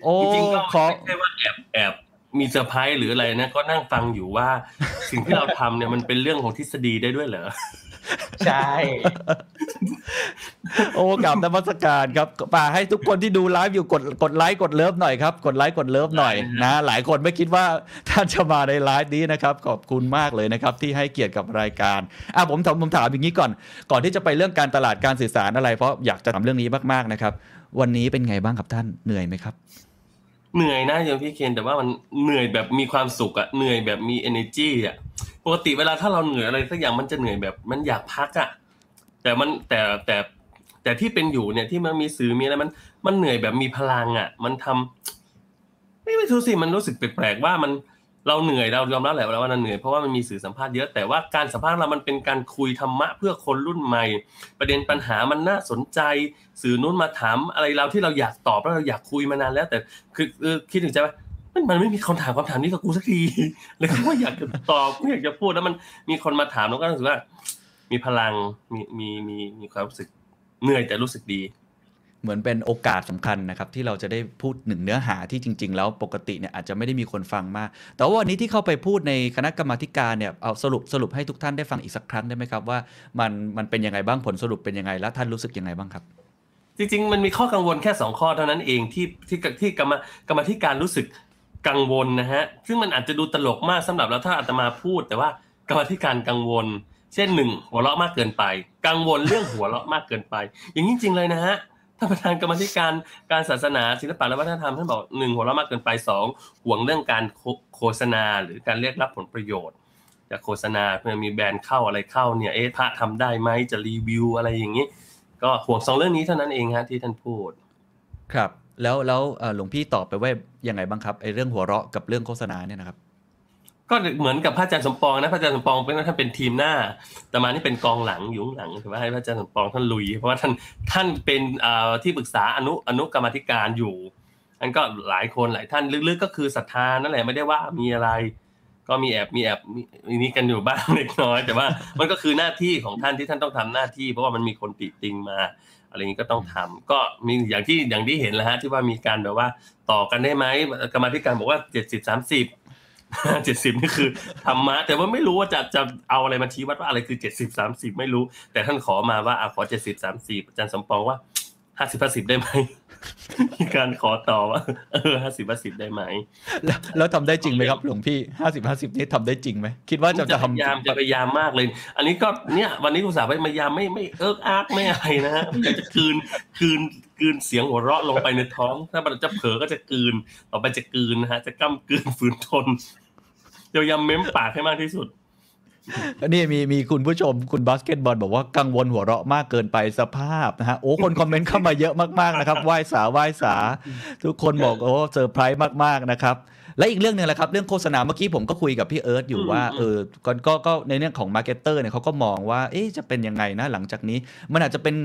โอ้จริงๆก็ไม่ใช่ว่าแอบแอบมีเซอร์ไพรส์หรืออะไรนะก็นั่งฟังอยู่ว่าสิ่งที่เราทำเนี่ยมันเป็นเรื่องของทฤษฎีได้ด้วยเหรอใช่โอ้กราบนมัสการครับป่าให้ทุกคนที่ดูไลฟ์อยู่กดกดไลค์กดเลิฟหน่อยครับกดไลค์กดเลิฟหน่อยนะหลายคนไม่คิดว่าท่านจะมาในไลฟ์นี้นะครับขอบคุณมากเลยนะครับที่ให้เกียรติกับรายการอ่ะผมถามผมถามอย่างนี้ก่อนก่อนที่จะไปเรื่องการตลาดการสื่อสารอะไรเพราะอยากจะถามเรื่องนี้มากๆนะครับวันนี้เป็นไงบ้างครับท่านเหนื่อยไหมครับเหนื่อยนะโยมพี่เคนแต่ว่ามันเหนื่อยแบบมีความสุขอะเหนื่อยแบบมี energy อะปกติเวลาถ้าเราเหนื่อยอะไรสักอย่างมันจะเหนื่อยแบบมันอยากพักอะแต่มันแต่แต่แต่ที่เป็นอยู่เนี่ยที่มันมีสื่อมีอะไรมันมันเหนื่อยแบบมีพลังอะมันทำไม่ไม่รู้สิมันรู้สึกแปลกๆว่ามันเราเหนื่อยเรายอมรับแหละว่าเราเหนื่อยเพราะว่ามันมีสื่อสัมภาษณ์เยอะแต่ว่าการสัมภาษณ์เรามันเป็นการคุยธรรมะเพื่อคนรุ่นใหม่ประเด็นปัญหามันน่าสนใจสื่อนู้นมาถามอะไรเราที่เราอยากตอบแล้วเราอยากคุยมานานแล้วแต่คือคิดถึงใจว่ามันมันไม่มีคนถามคำถามนี้กับกูสักทีเลยก็อยากจะตอบอยากจะพูดแล้วมันมีคนมาถามแล้วก็รู้สึกว่ามีพลังมีมีมีมีความรู้สึกเหนื่อยแต่รู้สึกดีเหมือนเป็นโอกาสสำคัญนะครับที่เราจะได้พูดหนึ่งเนื้อหาที่จริงๆแล้วปกติเนี่ยอาจจะไม่ได้มีคนฟังมากแต่ว่าวันนี้ที่เข้าไปพูดในคณะกรรมาธิการเนี่ยเอาสรุปสรุปให้ทุกท่านได้ฟังอีกสักครั้งได้ไหมครับว่ามันมันเป็นยังไงบ้างผลสรุปเป็นยังไงแล้วท่านรู้สึกยังไงบ้างครับจริงๆมันมีข้อกังวลแค่สองข้อเท่านั้นเองที่ที่ที่กรรมกรรมาธิการรู้สึกกังวลนะฮะซึ่งมันอาจจะดูตลกมากสำหรับเราถ้าอาตมาพูดแต่ว่ากรรมาธิการกังวลเช่นหนึ่งหัวเราะมากเกินไปกังวลเรื่องหัวเราะมากเกินไปอย่างจริงๆเลยนะฮะท่านประธานกรรมาธิการการศาสนาศิลปะและวัฒนธรรมท่านบอกหนึ่งหัวเราะมากเกินไปสองห่วงเรื่องการโฆษณาหรือการเรียกรับผลประโยชน์จากโฆษณาเพื่อมีแบรนด์เข้าอะไรเข้าเนี่ยเอ๊ะพระทำได้ไหมจะรีวิวอะไรอย่างนี้ก็ห่วงสองเรื่องนี้เท่านั้นเองฮะที่ท่านพูดครับแล้วแล้วหลวงพี่ตอบไปว่ายังไงบ้างครับไอ้เรื่องหัวเราะกับเรื่องโฆษณาเนี่ยนะครับก็เหมือนกับพระอาจารย์สมปองนะพระอาจารย์สมปองเป็นท่านเป็นทีมหน้าแต่มานี่เป็นกองหลังอยู่หลังถือว่าให้พระอาจารย์สมปองท่านลุยเพราะว่าท่านท่านเป็นที่ปรึกษาอนุอนุกรรมาธิการอยู่อันก็หลายคนหลายท่านลึกๆก็คือศรัทธานั่นแหละไม่ได้ว่ามีอะไรก็มีแอบมีแอบนี้กันอยู่บ้างเล็กน้อยแต่ว่ามันก็คือหน้าที่ของท่านที่ท่านต้องทำหน้าที่เพราะว่ามันมีคนติติงมา อะไรอย่างนี้ก็ต้องทำก็มีอย่างที่อย่างที่เห็นแล้วฮะที่ว่ามีการแบบว่าต่อกันได้ไหมกรรมาธิการบอกว่าเจ็ดสิบสามสิบเจ็ดสิบนี่คือธรรมะแต่ว่าไม่รู้ว่าจะจะเอาอะไรมาชี้วัดว่าอะไรคือเจ็ดสิบสามสิบไม่รู้แต่ท่านขอมาว่าขอเจ็ดสิบสามสิบอาจารย์สมปองว่าห้าสิบห้าสิบได้ไหมมีการขอต่อว่าเออห้าสิบห้าสิบได้ไหมแล้วทำได้จริงไหมครับหลวงพี่ห้าสิบห้าสิบนี่ทำได้จริงไหมคิดว่าจะพยายามจะพยายามมากเลยอันนี้ก็เนี่ยวันนี้คุณสาวพยายามไม่ไม่เอิกอักไม่อะไรนะฮะอยากจะคืนคืนคืนเสียงหัวเราะลงไปในท้องถ้ามันจะเผลอก็จะคืนต่อไปจะคืนนะฮะจะก้ำคืนฝืนทนพยายามเม้มปากให้มากที่สุดนี่มีมีคุณผู้ชมคุณบาสเกตบอลบอกว่ากังวลหัวเราะมากเกินไปสภาพนะฮะโอ้คนคอมเมนต์เข้ามาเยอะมากๆนะครับไหว้สาไหว้สาทุกคนบอกโอ้เซอร์ไพรส์มากๆนะครับและอีกเรื่องนึงแหละครับเรื่องโฆษณาเมื่อกี้ผมก็คุยกับพี่เอิร์ธอยู่ว่าเออก็ก็ในเรื่องของมาร์เก็ตเตอร์เนี่ยเขาก็มองว่าเอ๊ะจะเป็นยังไงนะหลังจากนี้มันอาจจะเป็น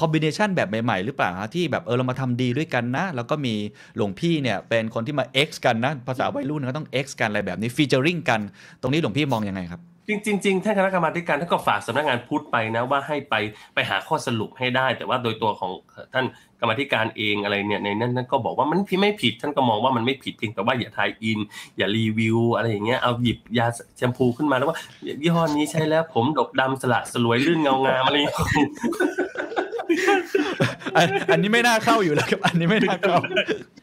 คอมบิเนชันแบบใหม่ๆหรือเปล่าฮะที่แบบเออเรามาทำดีด้วยกันนะแล้วก็มีหลวงพี่เนี่ยเป็นคนที่มา X กันนะภาษาวัยรุ่นก็ต้อง X กันอะไรแบบนี้ฟีเจอริงกันตรงนี้หลวงพี่มองยังไงครับจริงๆท่านคณะกรรมาธิการท่านก็ฝากสำนักงานพุทธไปนะว่าให้ไปไปหาข้อสรุปให้ได้แต่ว่าโดยตัวของท่านกรรมาธิการเองอะไรเนี่ยในนั้นท่านก็บอกว่ามันพี่ไม่ผิดท่านก็มองว่ามันไม่ผิดเพียงแต่ว่าอย่าทายอินอย่ารีวิวอะไรอย่างเงี้ยเอาหยิบยาแชมพูขึ้นมาแล้วว่ายี่ห้อนี้ใช้แล้วผมดกดำสละสลวยลื่นเงางามอะไรอย่างเงี้ยอันนี้ไม่น่าเข้าอยู่แล้วครับอันนี้ไม่น่าเข้า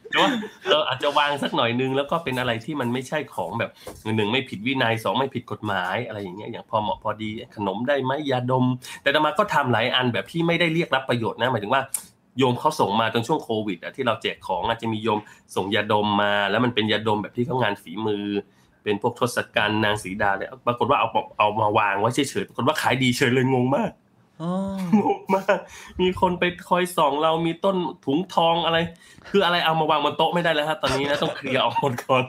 แต่ว่าเราอาจจะวางสักหน่อยนึงแล้วก็เป็นอะไรที่มันไม่ใช่ของแบบหนึ่งไม่ผิดวินัยสองไม่ผิดกฎหมายอะไรอย่างเงี้ยอย่างพอเหมาะพอดีขนมได้ไหมยาดมแต่มาก็ทำหลายอันแบบที่ไม่ได้เรียกรับประโยชน์นะหมายถึงว่าโยมเขาส่งมาตอนช่วงโควิดอะที่เราแจกของอาจจะมีโยมส่งยาดมมาแล้วมันเป็นยาดมแบบที่เขางานฝีมือเป็นพวกทศกัณฐ์นางสีดาเนี่ยปรากฏว่าเอาปอกเอามาวางไว้เฉยๆปรากฏว่าขายดีเฉยเลยงงมากงงมากมีคนไปคอยส่องเรามีต้นถุงทองอะไรคืออะไรเอามาวางบนโต๊ะไม่ได้แล้วครับตอนนี้นะต้องเคลียร์ออกหมดก่อน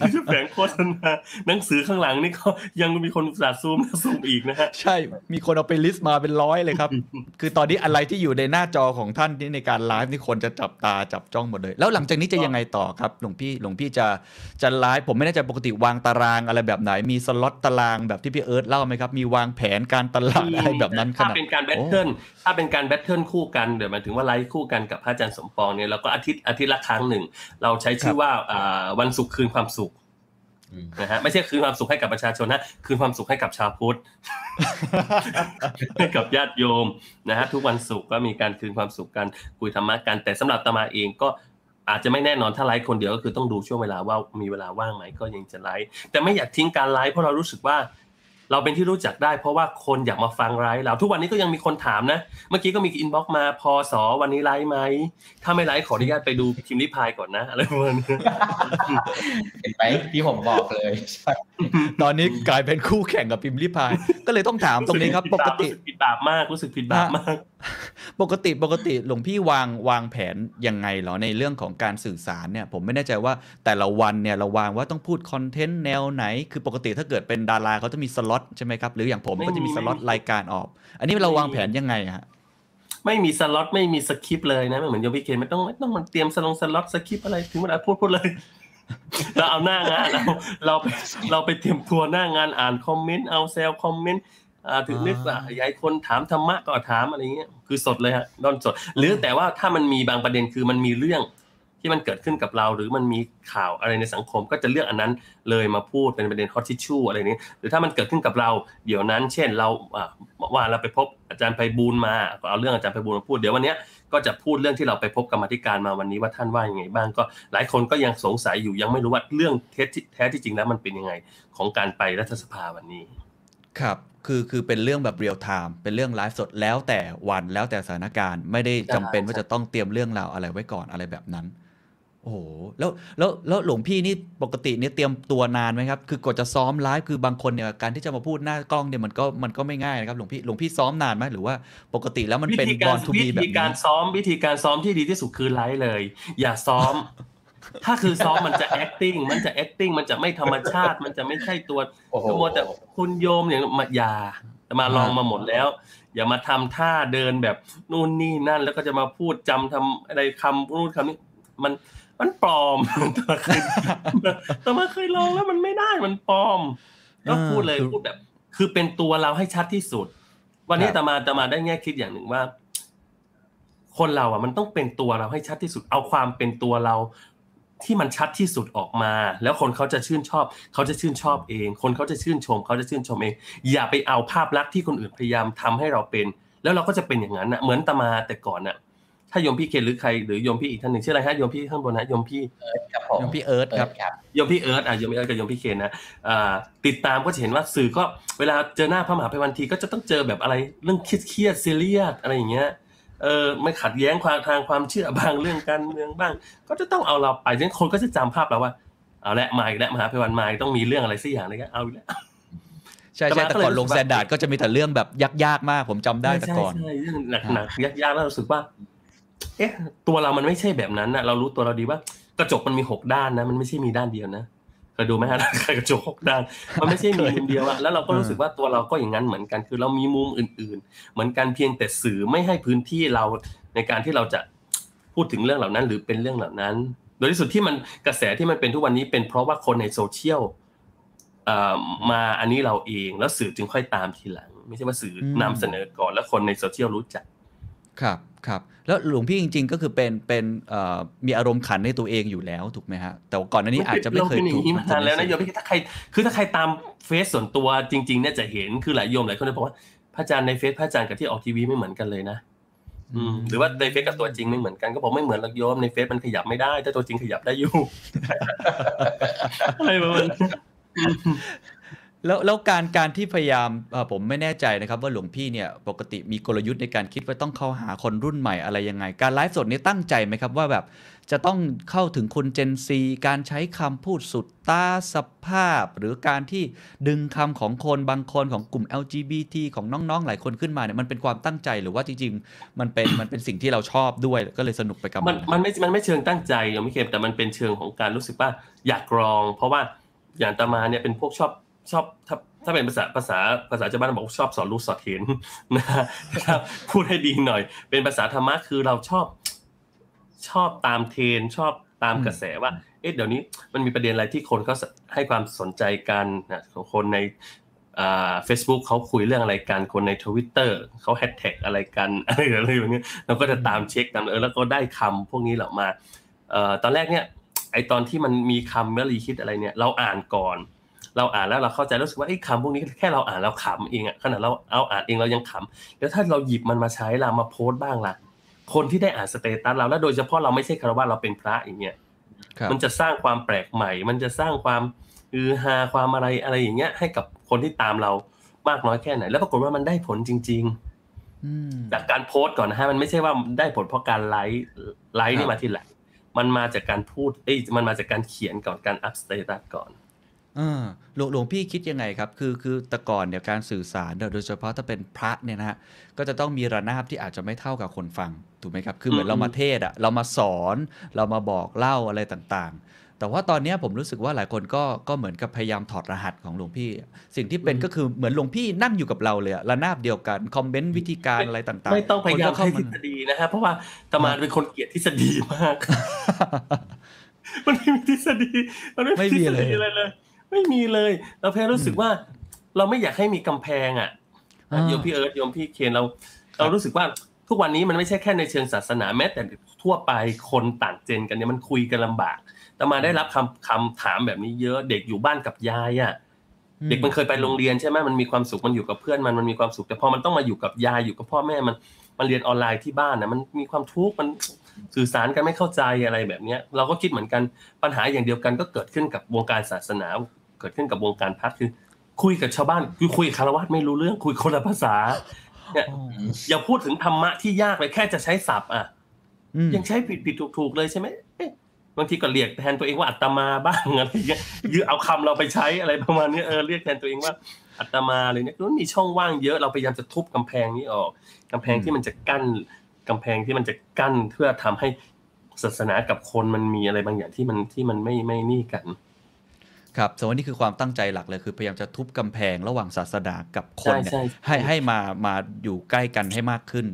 นี่จะแฝงโฆษณาหนังสือข้างหลังนี่ก็ยังมีคนสาดซูมซูมอีกนะฮะใช่มีคนเอาไปลิสต์มาเป็นร้อยเลยครับคือตอนนี้อะไรที่อยู่ในหน้าจอของท่านนี่ในการไลฟ์นี่คนจะจับตาจับจ้องหมดเลยแล้วหลังจากนี้จะยังไงต่อครับหลวงพี่หลวงพี่จะจะไลฟ์ผมไม่แน่ใจปกติวางตารางอะไรแบบไหนมีสล็อตตารางแบบที่พี่เอิร์ธเล่าไหมครับมีวางแผนการตลาดแบบนั้นถ้าเป็นการแบทเทิลถ้าเป็นการแบทเทิลคู่กันเดี๋ยวหมายถึงว่าไลฟ์คู่กันกับพระอาจารย์สมปองเนี่ยเราก็อาทิตย์อาทิตย์ละครั้งหนึ่งเราใช้ชื่อว่าวันศุกร์คืนความสุขนะฮะไม่ใช่คืนความสุขให้กับประชาชนนะคืนความสุขให้กับชาวพุทธให้กับญาติโยมนะฮะทุกวันศุกร์ก็มีการคืนความสุขกันคุยธรรมะกันแต่สำหรับอาตมาเองก็อาจจะไม่แน่นอนถ้าไลฟ์คนเดียวก็คือต้องดูช่วงเวลาว่ามีเวลาว่างไหมก็ยังจะไลฟ์แต่ไม่อยากทิ้งการไลฟ์เพราะเรารู้สึกว่าเราเป็นที่รู้จักได้เพราะว่าคนอยากมาฟังไลฟ์เราทุกวันนี้ก็ยังมีคนถามนะเมื่อกี้ก็มีอินบ็อกซ์มาพอสอวันนี้ไลฟ์ไหมถ้าไม่ไลฟ์ขออนุญาตไปดูพิมพ์ริพายก่อนนะอะไรประมาณนี้เห็นไหมที่ผมบอกเลยตอนนี้กลายเป็นคู่แข่งกับพิมพ์ริพายก็เลยต้องถามตรงนี้ครับปกติผิดบาปมากรู้สึกผิดบาปมากปกติปกติหลวงพี่วางวางแผนยังไงเหรอในเรื่องของการสื่อสารเนี่ยผมไม่แน่ใจว่าแต่ละวันเนี่ยเราวางว่าต้องพูดคอนเทนต์แนวไหนคือปกติถ้าเกิดเป็นดาราเขาจะมีสล็อตใช่ไหมครับหรืออย่างผมก็จะมีสล็อตรายการออกอันนี้เราวางแผนยังไงฮะไม่มีสล็อตไม่มีสคริปต์เลยนะไม่เหมือนโยมพี่เคนไม่ต้องไม่ต้องมันเตรียมสลงสล็อตสคริปต์อะไรถึงเวลาพูดพูดเลยเราเอาหน้างานเราเราไปเราไปเตรียมทัวร์หน้างานอ่านคอมเมนต์เอาแซวคอมเมนต์ถึงนึกว่าย้ายคนถามธรรมะก็ถามอะไรเงี้ยคือสดเลยฮะด้นสดหรือแต่ว่าถ้ามันมีบางประเด็นคือมันมีเรื่องที่มันเกิดขึ้นกับเราหรือมันมีข่าวอะไรในสังคมก็จะเลือกอันนั้นเลยมาพูดเป็นประเด็นฮอตทิชชู่อะไรนี้หรือถ้ามันเกิดขึ้นกับเราเดี๋ยวนั้นเช่นเราว่าเราไปพบอาจารย์ไพบูลย์มาก็เอาเรื่องอาจารย์ไพบูลย์มาพูดเดี๋ยววันนี้ก็จะพูดเรื่องที่เราไปพบกรรมาธิการมาวันนี้ว่าท่านว่ายังไงบ้างก็หลายคนก็ยังสงสัยอยู่ยังไม่รู้ว่าเรื่องแท้แท้ที่จริงแล้วมันเป็นยังไงของการไปรัฐสภาวันนี้ครับคือคือเป็นเรื่องแบบเรียลไทม์เป็นเรื่องไลฟ์สดแล้วแต่วันแล้วแต่สถานการณ์ไม่ได้จำเป็นว่าจะต้องเตรียมเรื่องราวอะไรไว้ก่อนอะไรแบบนั้นโอ้โหแล้วแล้วแล้วหลวงพี่นี่ปกติเนี่ยเตรียมตัวนานไหมครับคือกว่าจะซ้อมไลฟ์คือบางคนเนี่ยการที่จะมาพูดหน้ากล้องเนี่ยมันก็มันก็ไม่ง่ายนะครับหลวงพี่หลวงพี่ซ้อมนานไหมหรือว่าปกติแล้วมันเป็นบอลทูบีแบบนี้วิธีการซ้อมวิธีการซ้อมที่ดีที่สุดคือไลฟ์เลยอย่าซ้อม ถ้าคือซ้อมมันจะ acting มันจะ acting มันจะไม่ธรรมชาติมันจะไม่ใช่ตัวตัวแต่คุณโยมเนี่ยมาอย่ามาลองมาหมดแล้วอย่ามาทำท่าเดินแบบนู่นนี่นั่นแล้วก็จะมาพูดจำทำอะไรคำนู่นคำนี้มันมันปลอมตัวเคยตัวมาเคยลองแล้วมันไม่ได้มันปลอมก็พูดเลยพูดแบบคือเป็นตัวเราให้ชัดที่สุด วันนี้อาตมาอาตมาได้แง่คิดอย่างหนึ่งว่าคนเราอ่ะมันต้องเป็นตัวเราให้ชัดที่สุดเอาความเป็นตัวเราที่มันชัดที่สุดออกมาแล้วคนเขาจะชื่นชอบเขาจะชื่นชอบเองคนเขาจะชื่นชมเขาจะชื่นชมเองอย่าไปเอาภาพลักษณ์ที่คนอื่นพยายามทำให้เราเป็นแล้วเราก็จะเป็นอย่างนั้นนะเหมือนอาตมาแต่ก่อนน่ะถ้าโยมพี่เคนหรือใครหรือโยมพี่อีกท่านหนึ่งชื่ออะไรฮะโยมพี่ข้างบนนะโยมพี่โยมพี่เอิร์ธครับโยมพี่เอิร์ธอ่ะโยมพี่เอิร์ธกับโยมพี่เคนนะติดตามก็จะเห็นว่าสื่อก็เวลาเจอหน้าพระมหาไพวันทีก็จะต้องเจอแบบอะไรเรื่องเครียดซีเรียสอะไรอย่างเงี้ยเออไม่ขัดแย้งความทางความเชื่อบางเรื่องการเมืองบ้างก็จะต้องเอาเราไปฉะนั้นคนก็จะจำภาพเราว่าเอาละมาอีกแล้วมหาไพวันมาต้องมีเรื่องอะไรสักอย่างเลยก็เอาอีกแล้วใช่ใช่แต่ก่อนลงแซนด์ดัตก็จะมีแต่เรื่องแบบยากๆมากผมจำได้แต่ก่อนเรื่องหนักๆยากๆแล้วรู้สึกว่าเอ๊ะตัวเรามันไม่ใช่แบบนั้นนะเรารู้ตัวเราดีว่ากระจกมันมีหกด้านนะมันไม่ใช่มีด้านเดียวนะเคยดูไหมฮะกระจกหกด้านมันไม่ใช่มีมุมเดียวอะแล้วเราก็รู้สึกว่าตัวเราก็อย่างนั้นเหมือนกันคือเรามีมุมอื่นๆเหมือนกันเพียงแต่สื่อไม่ให้พื้นที่เราในการที่เราจะพูดถึงเรื่องเหล่านั้นหรือเป็นเรื่องเหล่านั้นโดยที่สุดที่มันกระแสที่มันเป็นทุกวันนี้เป็นเพราะว่าคนในโซเชียลมาอันนี้เราเองแล้วสื่อจึงค่อยตามทีหลังไม่ใช่ว่าสื่อนำเสนอก่อนแล้วคนในโซเชียลรู้จักครับครับแล้วหลวงพี่จริงๆก็คือเป็นเป็นมีอารมณ์ขันในตัวเองอยู่แล้วถูกไหมฮะแต่ก่อนอันนี้อาจจะไม่เคยถูกมานานแล้วนะโยมพี่ถ้าใครคือถ้าใครตามเฟซส่วนตัวจริงๆเนี่ยจะเห็นคือหลายโยมหลายคนเลยบอกว่าพระอาจารย์ในเฟซพระอาจารย์กับที่ออกทีวีไม่เหมือนกันเลยนะอืมหรือว่าในเฟซกับตัวจริงไม่เหมือนกันก็บอกไม่เหมือนหรอกโยมในเฟซมันขยับไม่ได้แต่ตัวจริงขยับได้อยู่อะไรประมาณแล้วแล้วการการที่พยายามผมไม่แน่ใจนะครับว่าหลวงพี่เนี่ยปกติมีกลยุทธ์ในการคิดว่าต้องเข้าหาคนรุ่นใหม่อะไรยังไงการไลฟ์สดนี้ตั้งใจไหมครับว่าแบบจะต้องเข้าถึงคนเจนซีการใช้คำพูดสุดตาสภาพหรือการที่ดึงคำของคนบางคนของกลุ่ม แอล จี บี ที ของน้องๆหลายคนขึ้นมาเนี่ยมันเป็นความตั้งใจหรือว่าจริงๆมันเป็นมันเป็นสิ่งที่เราชอบด้วยก็เลยสนุกไปกับมันมันไม่มันไม่เชิงตั้งใจหรอกพี่เข็มแต่มันเป็นเชิงของการรู้สึกว่าอยากลองเพราะว่าอย่างอาตมาเนี่ยเป็นพวกชอบชอบถ้าถ้าเป็นภาษาภาษาภาษาชาวบ้านบอกชอบสอนรู้สอนเห็นนะครับพูดให้ดีหน่อยเป็นภาษาธรรมะคือเราชอบชอบตามเทรนชอบตามกระแสว่าเอ๊ะเดี๋ยวนี้มันมีประเด็นอะไรที่คนเขาให้ความสนใจกันนะคนในอ่า Facebook เขาคุยเรื่องอะไรกันคนใน Twitter เขาแฮชแท็กอะไรกันอะไรอะไรอย่างเงี้ยเราก็จะตามเช็คตามเออแล้วก็ได้คำพวกนี้เหล่ามาเอ่อตอนแรกเนี่ยไอตอนที่มันมีคำเมื่อรีคิดอะไรเนี่ยเราอ่านก่อนเราอ่านแล้วเราเข้าใจรู้สึกว่าไอ้คำพวกนี้แค่เราอ่านเราขำเองอะขนาดเราเอาอ่านเองเรายังขำแล้วถ้าเราหยิบมันมาใช้เรามาโพสต์บ้างล่ะคนที่ได้อ่านสเตตัสเราแล้วโดยเฉพาะเราไม่ใช่คารวะเราเป็นพระอย่างเงี้ยมันจะสร้างความแปลกใหม่มันจะสร้างความฮือฮาความอะไรอะไรอย่างเงี้ยให้กับคนที่ตามเรามากน้อยแค่ไหนแล้วปรากฏว่ามันได้ผลจริงๆจากการโพสต์ก่อนนะฮะมันไม่ใช่ว่าได้ผลเพราะการไลค์ไลค์นี่มาทีหลังมันมาจากการพูดเอ้ยมันมาจากการเขียนก่อนการอัพสเตตัสก่อนหลวงหลวงพี่คิดยังไงครับคือคือแต่ก่อนเนี่ยการสื่อสารโดยเฉพาะถ้าเป็นพระเนี่ยนะฮะก็จะต้องมีระนาบที่อาจจะไม่เท่ากับคนฟังถูกไหมครับคือเหมือนเรามาเทศอ่ะเรามาสอนเรามาบอกเล่าอะไรต่างๆแต่ว่าตอนนี้ผมรู้สึกว่าหลายคนก็ก็เหมือนกับพยายามถอดรหัสของหลวงพี่สิ่งที่เป็นก็คือเหมือนหลวงพี่นั่งอยู่กับเราเลยระนาบเดียวกันคอมเมนต์วิธีการอะไรต่างๆไม่ต้องพยายามให้ทฤษฎีนะฮะเพราะว่าตมาเป็นคนเกลียดทฤษฎีมากมันไม่มีทฤษฎีมันไม่มีทฤษฎีอะไรเลยไม่มีเลยเราแค่รู้สึกว่าเราไม่อยากให้มีกำแพงอ่ะโยมพี่เอิร์ธโยมพี่เคนเราเรารู้สึกว่าทุกวันนี้มันไม่ใช่แค่ในเชิงศาสนาแม้แต่ทั่วไปคนต่างเจนกันเนี่ยมันคุยกันลำบากแต่มาได้รับคำคำถามแบบนี้เยอะเด็กอยู่บ้านกับยายอ่ะเด็กมันเคยไปโรงเรียนใช่ไหมมันมีความสุขมันอยู่กับเพื่อนมันมันมีความสุขแต่พอมันต้องมาอยู่กับยายอยู่กับพ่อแม่มันมันเรียนออนไลน์ที่บ้านนะมันมีความทุกข์มันสื่อสารกันไม่เข้าใจอะไรแบบเนี้ยเราก็คิดเหมือนกันปัญหาอย่างเดียวกันก็เกิดขึ้นกับวงการศาสนาเกิดขึ้นกับวงการพัฒน์คือคุยกับชาวบ้านคือคุยคารวะไม่รู้เรื่องคุยคนละภาษาเนี่ยอย่าพูดถึงธรรมะที่ยากเลยแค่จะใช้ศัพท์อ่ะยังใช้ผิดผิดถูกถูกเลยใช่ไหมบางทีก็เรียกแทนตัวเองว่าอัตมาบ้างอะไรเงี้ยยื้อเอาคำเราไปใช้อะไรประมาณนี้เออเรียกแทนตัวเองว่าอัตมาเลยเนี่ยมันมีช่องว่างเยอะเราพยายามจะทุบกำแพงนี้ออกกำแพงที่มันจะกั้นกำแพงที่มันจะกั้นเพื่อทำให้ศาสนากับคนมันมีอะไรบางอย่างที่มันที่มันไม่ไม่นี่กันครับส่วนนี้คือความตั้งใจหลักเลยคือพยายามจะทุบกำแพงระหว่างศาสนากับคนเนี่ยให้ให้มามาอยู่ใกล้กันให้มากขึ้น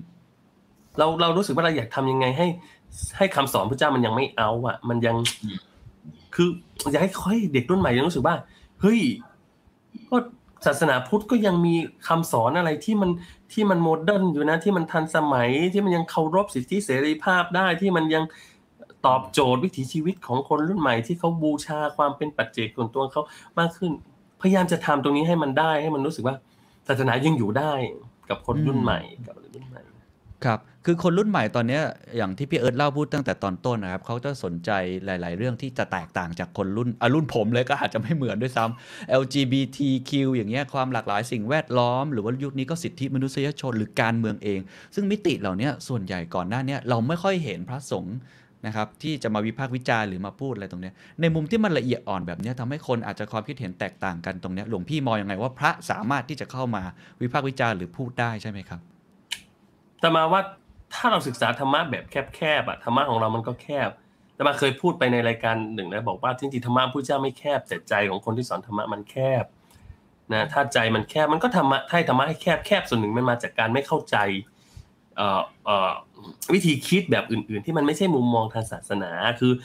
เราเรารู้สึกว่าเราอยากทำยังไงให้ให้คำสอนพระเจ้ามันยังไม่เอาอ่ะมันยังคืออยากให้ค่อยเด็กรุ่นใหม่ยังรู้สึกว่าเฮ้ยก็ ศาสนาพุทธก็ยังมีคำสอนอะไรที่มันที่มันโมเดิร์นอยู่นะที่มันทันสมัยที่มันยังเคารพสิทธิเสรีภาพได้ที่มันยังตอบโจทย์วิถีชีวิตของคนรุ่นใหม่ที่เขาบูชาความเป็นปัจเจกส่วนตัวเขามากขึ้นพยายามจะทำตรงนี้ให้มันได้ให้มันรู้สึกว่าศาสนายังอยู่ได้กับคนรุ่นใหม่กับคนรุ่นใหม่ครับคือคนรุ่นใหม่ตอนนี้อย่างที่พี่เอิร์ธเล่าพูดตั้งแต่ตอนต้นนะครับเขาจะสนใจหลายๆเรื่องที่จะแตกต่างจากคนรุ่นอ่ะรุ่นผมเลยก็อาจจะไม่เหมือนด้วยซ้ำ แอล จี บี ที คิว อย่างเงี้ยความหลากหลายสิ่งแวดล้อมหรือว่ายุคนี้ก็สิทธิมนุษยชนหรือการเมืองเองซึ่งมิติเหล่านี้ส่วนใหญ่ก่อนหน้านี้เราไม่ค่อยเห็นพระสงฆ์นะครับที่จะมาวิพากษ์วิจารณ์หรือมาพูดอะไรตรงนี้ในมุมที่มันละเอียดอ่อนแบบนี้ทำให้คนอาจจะความคิดเห็นแตกต่างกันตรงนี้หลวงพี่มองยังไงว่าพระสามารถที่จะเข้ามาวิพากษ์วิจารณ์หรือพูดได้ใช่ไหมครับแต่มาว่าถ้าเราศึกษาธรรมะแบบแคบๆอะธรรมะของเรามันก็แคบแต่มาเคยพูดไปในรายการหนึ่งนะบอกว่าจริงๆธรรมะพุทธเจ้าไม่แคบแต่ใจของคนที่สอนธรรมะมันแคบนะถ้าใจมันแคบมันก็ธรรมะให้ธรรมะให้แคบแคบส่วนหนึ่งมันมาจากการไม่เข้าใจเอ่อเอ่อวิธีคิดแบบอื่นๆที่มันไม่ใช่มุมมองทางศาสนาคือ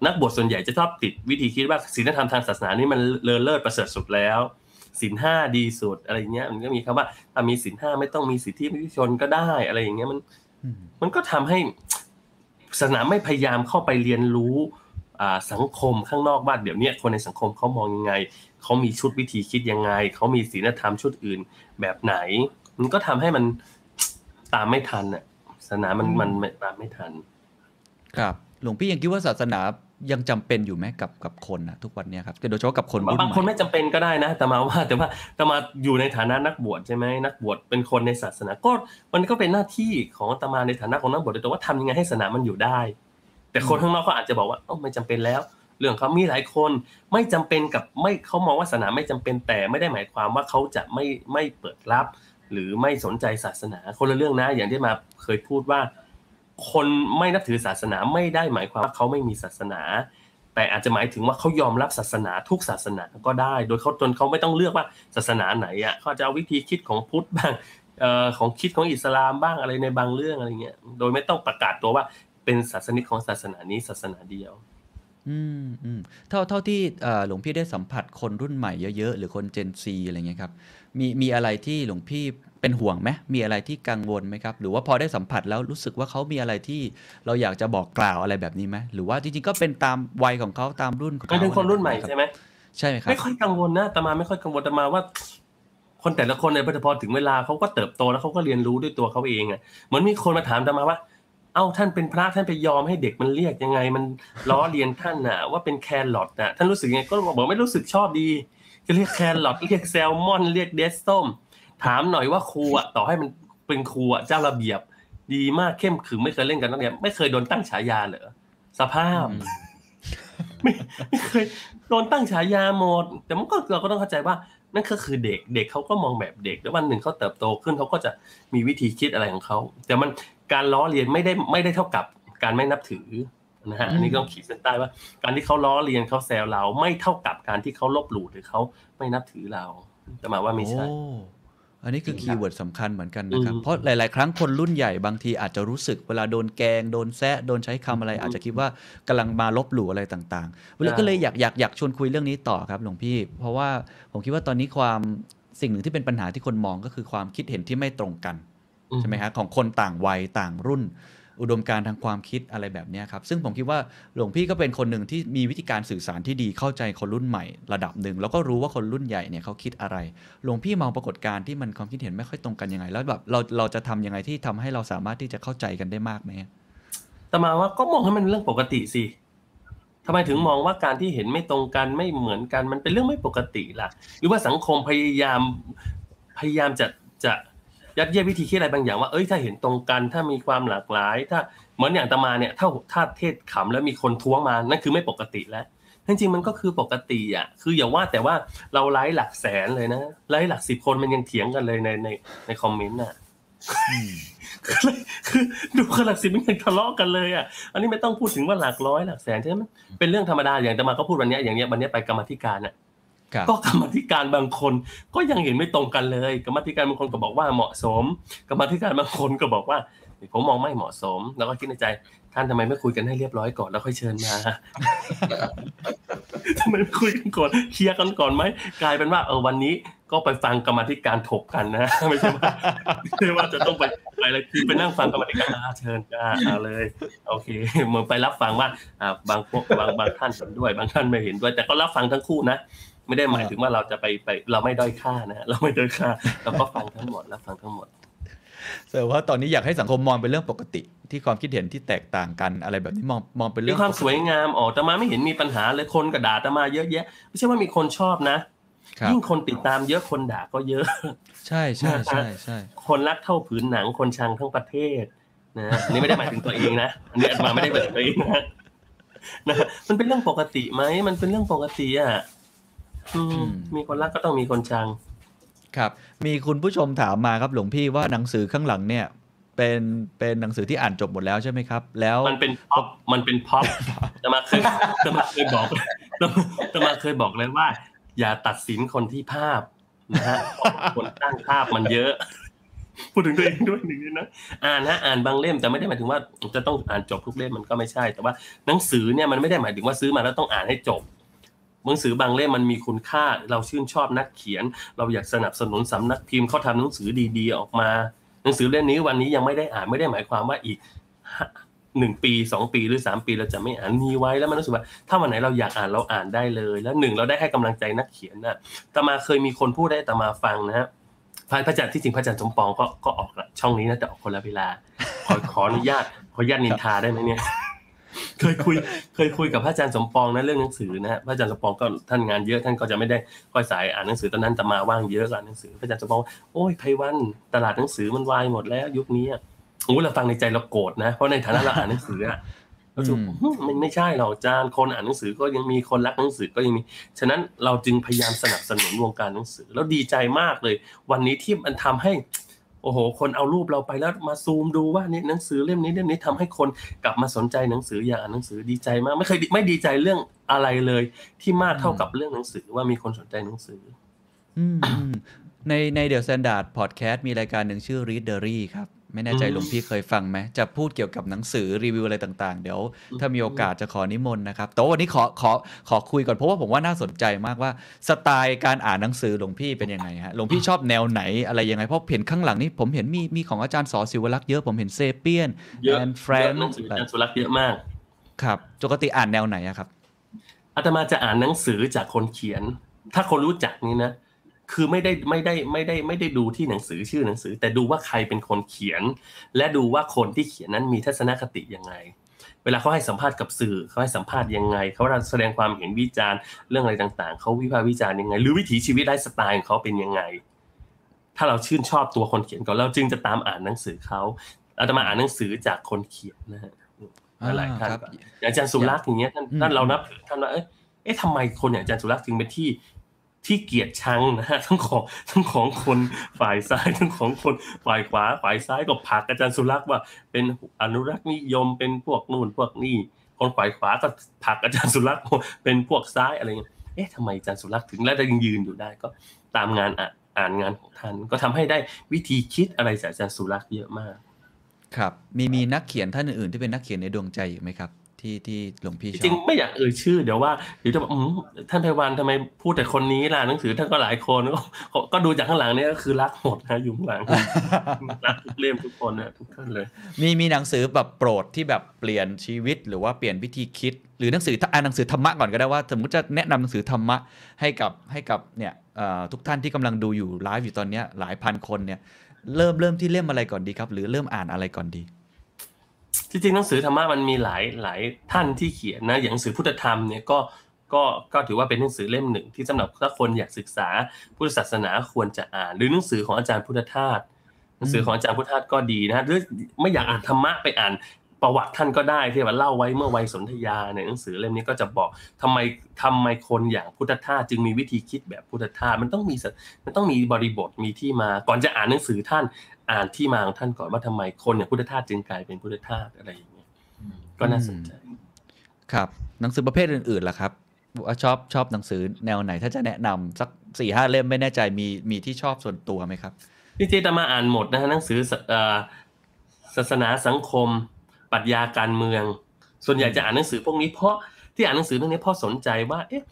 นักบวชส่วนใหญ่จะชอบติดวิธีคิดว่าศีลธรรมทางศาสนานี่มันเลอเลิศประเสริฐสุดแล้วศีลห้าดีสุดอะไรอย่างเงี้ยมันก็มีคำว่าถ้ามีศีลห้าไม่ต้องมีสิทธิมนุษยชนก็ได้อะไรอย่างเงี้ยมันมันก็ทำให้ศาสนาไม่พยายามเข้าไปเรียนรู้สังคมข้างนอกบ้านเดี๋ยวนี้คนในสังคมเขามองยังไงเขามีชุดวิธีคิดยังไงเขามีศีลธรรมชุดอื่นแบบไหนมันก็ทำให้มันตามไม่ทันอะศาสนามันมันตามไม่ทันครับหลวงพี่ยังคิดว่าศาสนายังจำเป็นอยู่ไหมกับกับคนนะทุกวันนี้ครับโดยเฉพาะกับคนรุ่นใหม่บางคนไม่จำเป็นก็ได้นะแต่มาว่าแต่ว่าแต่มาอยู่ในฐานะนักบวชใช่ไหมนักบวชเป็นคนในศาสนาก็มันก็เป็นหน้าที่ของอาตมาในฐานะของนักบวชโดยตรงว่าทำยังไงให้ศาสนามันอยู่ได้แต่คนข้างนอกเขาอาจจะบอกว่าเอ้าไม่จำเป็นแล้วเรื่องเขามีหลายคนไม่จำเป็นกับไม่เขามองว่าศาสนาไม่จำเป็นแต่ไม่ได้หมายความว่าเขาจะไม่ไม่เปิดรับหรือไม่สนใจศาสนาคนละเรื่องนะอย่างที่มาเคยพูดว่าคนไม่นับถือศาสนาไม่ได้หมายความว่าเขาไม่มีศาสนาแต่อาจจะหมายถึงว่าเขายอมรับศาสนาทุกศาสนาก็ได้โดยเขาจนเขาไม่ต้องเลือกว่าศาสนาไหนอ่ะเขาจะเอาวิธีคิดของพุทธบ้างเอ่อของคิดของอิสลามบ้างอะไรในบางเรื่องอะไรเงี้ยโดยไม่ต้องประกาศตัวว่าเป็นศาสนิกของศาสนานี้ศาสนาเดียวอืมอืมเท่าเท่าที่หลวงพี่ได้สัมผัสคนรุ่นใหม่เยอะๆหรือคนเจนซีอะไรเงี้ยครับมีมีอะไรที่หลวงพี่เป็นห่วงไหมมีอะไรที่กังวลไหมครับหรือว่าพอได้สัมผัสแล้วรู้สึกว่าเขามีอะไรที่เราอยากจะบอกกล่าวอะไรแบบนี้ไหมหรือว่าจริงๆก็เป็นตามวัยของเขาตามรุ่นของเขาเป็นคนรุ่นใหม่ใช่ไหมใช่ไหมครับไม่ค่อยกังวลนะแต่มาไม่ค่อยกังวลแต่มาว่าคนแต่ละคนในพอถึงเวลาเขาก็เติบโตแล้วเขาก็เรียนรู้ด้วยตัวเขาเองอ่ะเหมือนมีคนมาถามแต่มาว่าเอ้าท่านเป็นพระท่านไปยอมให้เด็กมันเรียกยังไงมันล้อเลียนท่านน่ะว่าเป็นแครอทน่ะท่านรู้สึกยังไงก็บอกไม่รู้สึกชอบดีจะเรียกแครอทเรียกแซลมอนเรียกเดสส้มถามหน่อยว่าครูอ่ะต่อให้มันเป็นครูอ่ะเจ้าระเบียบดีมากเข้มขึงไม่เคยเล่นกันนักเรียนไม่เคยโดนตั้งฉายาเหรอสภาพไม่ไม่เคยโดนตั้งฉายาหมดแต่มันก็เราก็ต้องเข้าใจว่านั่นก็คือเด็กเด็กเขาก็มองแบบเด็กแล้ววันหนึ่งเขาเติบโตขึ้นเขาก็จะมีวิธีคิดอะไรของเขาแต่มันการล้อเลียนไม่ได้ไม่ได้เท่ากับการไม่นับถือนะฮะอันนี้ต้องขีดเส้นใต้ว่าการที่เขาล้อเลียนเขาแซวเราไม่เท่ากับการที่เขาลบหลู่หรือเขาไม่นับถือเราแต่มาว่าไม่ใช่อันนี้คือคีย์เวิร์ดสำคัญเหมือนกันนะครับเพราะหลายๆครั้งคนรุ่นใหญ่บางทีอาจจะรู้สึกเวลาโดนแกงโดนแซะโดนใช้คำอะไรอาจจะคิดว่ากำลังมาลบหลู่อะไรต่างๆแล้วก็เลยอยากอยากอยากชวนคุยเรื่องนี้ต่อครับหลวงพี่เพราะว่าผมคิดว่าตอนนี้ความสิ่งหนึ่งที่เป็นปัญหาที่คนมองก็คือความคิดเห็นที่ไม่ตรงกันใช่ไหมครับของคนต่างวัยต่างรุ่นอุดมการทางความคิดอะไรแบบนี้ครับซึ่งผมคิดว่าหลวงพี่ก็เป็นคนหนึ่งที่มีวิธีการสื่อสารที่ดีเข้าใจคนรุ่นใหม่ระดับหนึ่งแล้วก็รู้ว่าคนรุ่นใหญ่เนี่ยเขาคิดอะไรหลวงพี่มองปรากฏการณ์ที่มันความคิดเห็นไม่ค่อยตรงกันยังไงแล้วแบบเราเราจะทำยังไงที่ทำให้เราสามารถที่จะเข้าใจกันได้มากไหมแต่มาว่าก็มองให้มันเรื่องปกติสิทำไมถึงมองว่าการที่เห็นไม่ตรงกันไม่เหมือนกันมันเป็นเรื่องไม่ปกติล่ะหรือว่าสังคมพยายามพยายามจะจะยัดเยียดวิธีคิดอะไรบางอย่างว่าเอ้ยถ้าเห็นตรงกันถ้ามีความหลากหลายถ้าเหมือนอย่างอาตมาเนี่ยถ้าถ้าเทศขำแล้วมีคนท้วงมานั่นคือไม่ปกติแล้วจริงๆมันก็คือปกติอ่ะคืออย่าว่าแต่ว่าเราไลฟ์หลักแสนเลยนะไลฟ์หลักสิบคนมันยังเถียงกันเลยในในในคอมเมนต์อ่ะคือดูคนหลักสิบมันยังทะเลาะกันเลยอ่ะอันนี้ไม่ต้องพูดถึงว่าหลักร้อยหลักแสนใช่ไหมเป็นเรื่องธรรมดาอย่างอาตมาก็พูดวันนี้อย่างเนี้ยวันนี้ไปกรรมธิการอ่ะก็กรรมธิการบางคนก็ยังเห็นไม่ตรงกันเลยกรรมธิการบางคนก็บอกว่าเหมาะสมกรรมธิการบางคนก็บอกว่าผมมองไม่เหมาะสมแล้วก็คิดในใจท่านทำไมไม่คุยกันให้เรียบร้อยก่อนแล้วค่อยเชิญมาทำไมไม่คุยกันก่อนเคลียร์กันก่อนไหมกลายเป็นว่าเออวันนี้ ก็ไปฟังกรรมาธิการถกกันนะไม่ใช่ว่าไม่ใช่ว่าจะต้องไปอะไรคือไปนั่งฟังกรรมาธิการเชิญจ้าเอาเลยโอเคเหมือนไปรับฟังว่าอ่าบางพวกบางบางท่านเห็นด้วยบางท่านไม่เห็นด้วยแต่ก็รับฟังทั้งคู่นะไม่ได้หมายถึงว่าเราจะไปไปเราไม่ด้อยค่านะเราไม่ด้อยค่าเราก็ฟังทั้งหมดรับฟังทั้งหมดแต่ว่าตอนนี้อยากให้สังคมมองเป็นเรื่องปกติที่ความคิดเห็นที่แตกต่างกันอะไรแบบนี้มองมองเป็นเรื่องความสวยงามอ๋อแต่มาไม่เห็นมีปัญหาเลยคนก็ด่าแต่มาเยอะแยะไม่ใช่ว่ามีคนชอบนะยิ่งคนติดตามเยอะคนด่าก็เยอะใช่ใช่ใช่ใช่คนรักเท่าผืนหนังคนชังทั้งประเทศนะนี่ไม่ได้หมายถึงตัวเองนะอันนี้อาตมาไม่ได้หมายถึงตัวเองนะนะมันเป็นเรื่องปกติไหมมันเป็นเรื่องปกติอ่ะมีคนรักก็ต้องมีคนชังครับมีคุณผู้ชมถามมาครับหลวงพี่ว่าหนังสือข้างหลังเนี่ยเป็นเป็นหนังสือที่อ่านจบหมดแล้วใช่ไหมครับแล้วมันเป็นพ็อปมันเป็นพ็อปแต่มาเคยแต่มาเคยบอกแต่มาเคยบอกเลยว่าอย่าตัดสินคนที่ภาพนะฮะคนตั้งภาพมันเยอะพูดถึงตัวเองด้วยหนึ่งนะอ่านนะอ่านบางเล่มแต่ไม่ได้หมายถึงว่าจะต้องอ่านจบทุกเล่มมันก็ไม่ใช่แต่ว่าหนังสือเนี่ยมันไม่ได้หมายถึงว่าซื้อมาแล้วต้องอ่านให้จบหนังสือบางเล่มมันมีคุณค่าเราชื่นชอบนักเขียนเราอยากสนับสนุนสำนักพิมพ์เขาทำหนังสือดีๆออกมาหนังสือเล่มนี้วันนี้ยังไม่ได้อ่านไม่ได้หมายความว่าอีกหนึ่งปีสองปีหรือสามปีเราจะไม่อ่านนี้ไว้แล้วมันรู้สึกว่าถ้าวันไหนเราอยากอ่านเราอ่านได้เลยแล้วหนึ่งเราได้ให้กำลังใจนักเขียนน่ะแต่มาเคยมีคนพูดได้แต่มาฟังนะฮะพระอาจารย์ที่จริงพระอาจารย์สมปองก็ก็ออกช่องนี้นะแต่ออกคนละเวลาขอขออนุญาตขออนุญาตนินทาได้ไหมเนี่ยเคยคุยเคยคุยกับพระอาจารย์สมปองนะเรื่องหนังสือนะฮะพระอาจารย์สมปองก็ท่านงานเยอะท่านก็จะไม่ได้ก้อยสายอ่านหนังสือตอนนั้นแต่มาว่างเยอะอ่านหนังสือพระอาจารย์สมปองโอ้ยไพวันตลาดหนังสือมันวายหมดแล้วยุคนี้โอ้เราฟังในใจเราโกรธนะเพราะในฐานะเราอ่านหนังสืออ่ะเราจูบมันไม่ใช่หรอกอาจารย์คนอ่านหนังสือก็ยังมีคนรักหนังสือก็ยังมีฉะนั้นเราจึงพยายามสนับสนุนวงการหนังสือแล้วดีใจมากเลยวันนี้ที่มันทำให้โอ้โหคนเอารูปเราไปแล้วมาซูมดูว่านี่หนังสือเล่มนี้เล่มนี้ทำให้คนกลับมาสนใจหนังสืออยากอ่านหนังสือดีใจมากไม่เคยไม่ดีใจเรื่องอะไรเลยที่มากเท่ากับเรื่องหนังสือว่ามีคนสนใจหนังสือในในเดอะสแตนดาร์ดพอดแคสต์มีรายการหนึ่งชื่อ Read Diary ครับไม่แน่ใจหลวงพี่เคยฟังไหมจะพูดเกี่ยวกับหนังสือรีวิวอะไรต่างๆเดี๋ยวถ้ามีโอกาสจะขอนิมนต์นะครับแต่วันนี้ขอขอขอคุยก่อนเพราะว่าผมว่าน่าสนใจมากว่าสไตล์การอ่านหนังสือหลวงพี่เป็นยังไงฮะหลวงพี่ชอบแนวไหนอะไรยังไงเพราะเห็นข้างหลังนี่ผมเห็นมีมีของอาจารย์ส.ศิวลักษณ์เยอะผมเห็นเซเปียนแอนแฟรงค์หนังสืออาจารย์ศิวลักษณ์เยอะมากครับปกติอ่านแนวไหนครับอาตมาจะอ่านหนังสือจากคนเขียนถ้าคนรู้จักนี่นะคือไม่ได้ไม่ได้ไม่ได้ไม่ได้ดูที่หนังสือชื่อหนังสือแต่ดูว่าใครเป็นคนเขียนและดูว่าคนที่เขียนนั้นมีทัศนคติยังไงเวลาเขาให้สัมภาษณ์กับสื่อเขาให้สัมภาษณ์ยังไงเขาแสดงความเห็นวิจารณ์เรื่องอะไรต่างๆเขาวิพากษ์วิจารณ์ยังไงหรือวิถีชีวิตไลฟ์สไตล์ของเขาเป็นยังไงถ้าเราชื่นชอบตัวคนเขียนก่อนเราจึงจะตามอ่านหนังสือเขาอาตมาอ่านหนังสือจากคนเขียนนะฮะหลายท่านอาจารย์สุรักษ์อย่างเงี้ยท่านเรานับถือท่านว่าเอ๊ะเอ๊ะทำไมคนอย่างอาจารย์สุรักษ์จึงเป็นที่ที่เกียดชังนะฮะทั้งของทั้งของคนฝ่ายซ้ายทั้งของคนฝ่ายขวาฝ่ายซ้ายก็ผลักอาจารย์สุรักษ์ว่าเป็นอนุรักษ์นิยมเป็นพวกนู่นพวกนี่คนฝ่ายขวาก็ผลักอาจารย์สุรักษ์เป็นพวกซ้ายอะไรเงี้ยเอ๊ะทำไมอาจารย์สุรักษ์ถึงแล้วยังยืนอยู่ได้ก็ตามงานอ่านงานของท่านก็ทำให้ได้วิธีคิดอะไรจากอาจารย์สุรักษ์เยอะมากครับมีมีนักเขียนท่านอื่นที่เป็นนักเขียนในดวงใจอยู่ไหมครับที่ที่หลวงพี่ชอบจริงไม่อยากเอ่ยชื่อเดี๋ยวว่าเดี๋ยวจะอืมท่านไพวันทำไมพูดแต่คนนี้ล่ะหนังสือท่านก็หลายคนก็ก็ดูจากข้างหลังเนี่ยก็คือรักหมดนะอยู่ข้างหลังรักทุกเล่มทุกคนนะทุกท่านเลยมีมีหนังสือแบบโปรดที่แบบเปลี่ยนชีวิตหรือว่าเปลี่ยนวิธีคิดหรือหนังสืออ่านหนังสือธรรมะก่อนก็ได้ว่าสมมติจะแนะนำหนังสือธรรมะให้กับให้กับเนี่ยทุกท่านที่กำลังดูอยู่ไลฟ์อยู่ตอนนี้หลายพันคนเนี่ยเริ่มเริ่มที่เล่มอะไรก่อนดีครับหรือเริ่มอ่านอะไรก่อนดีจริงๆหนังสือธรรมะมันมีหลายหลายท่านที่เขียนนะอย่างหนังสือพุทธธรรมเนี่ยก็ก็ก็ถือว่าเป็นหนังสือเล่มหนึ่งที่สำหรับถ้าคนอยากศึกษาพุทธศาสนาควรจะอ่านหรือหนังสือของอาจารย์พุทธทาสหนังสือของอาจารย์พุทธทาสก็ดีนะหรือไม่อยากอ่านธรรมะไปอ่านประวัติท่านก็ได้ที่ว่าเล่าไว้เมื่อวัยสนธยาในหนังสือเล่มนี้ก็จะบอกทำไมทำไมคนอย่างพุทธทาสจึงมีวิธีคิดแบบพุทธทาสมันต้องมีมันต้องมีบริบทมีที่มาก่อนจะอ่านหนังสือท่านอ่านที่มาของท่านก่อนว่าทำไมคนอย่างพุทธทาสจึงกลายเป็นพุทธทาสอะไรอย่างเงี้ยก็น่าสนใจครับหนังสือประเภทอื่นๆล่ะครับชอบชอบหนังสือแนวไหนถ้าจะแนะนำสักสี่ห้าเล่มไม่แน่ใจมีมีที่ชอบส่วนตัวไหมครับที่เจตมาอ่านหมดนะฮะหนังสือศาสนาสังคมปรัชญาการเมืองส่วนใหญ่จะอ่านหนังสือพวกนี้เพราะที่อ่านหนังสือพวกนี้เพราะสนใจว่าเอ๊ะ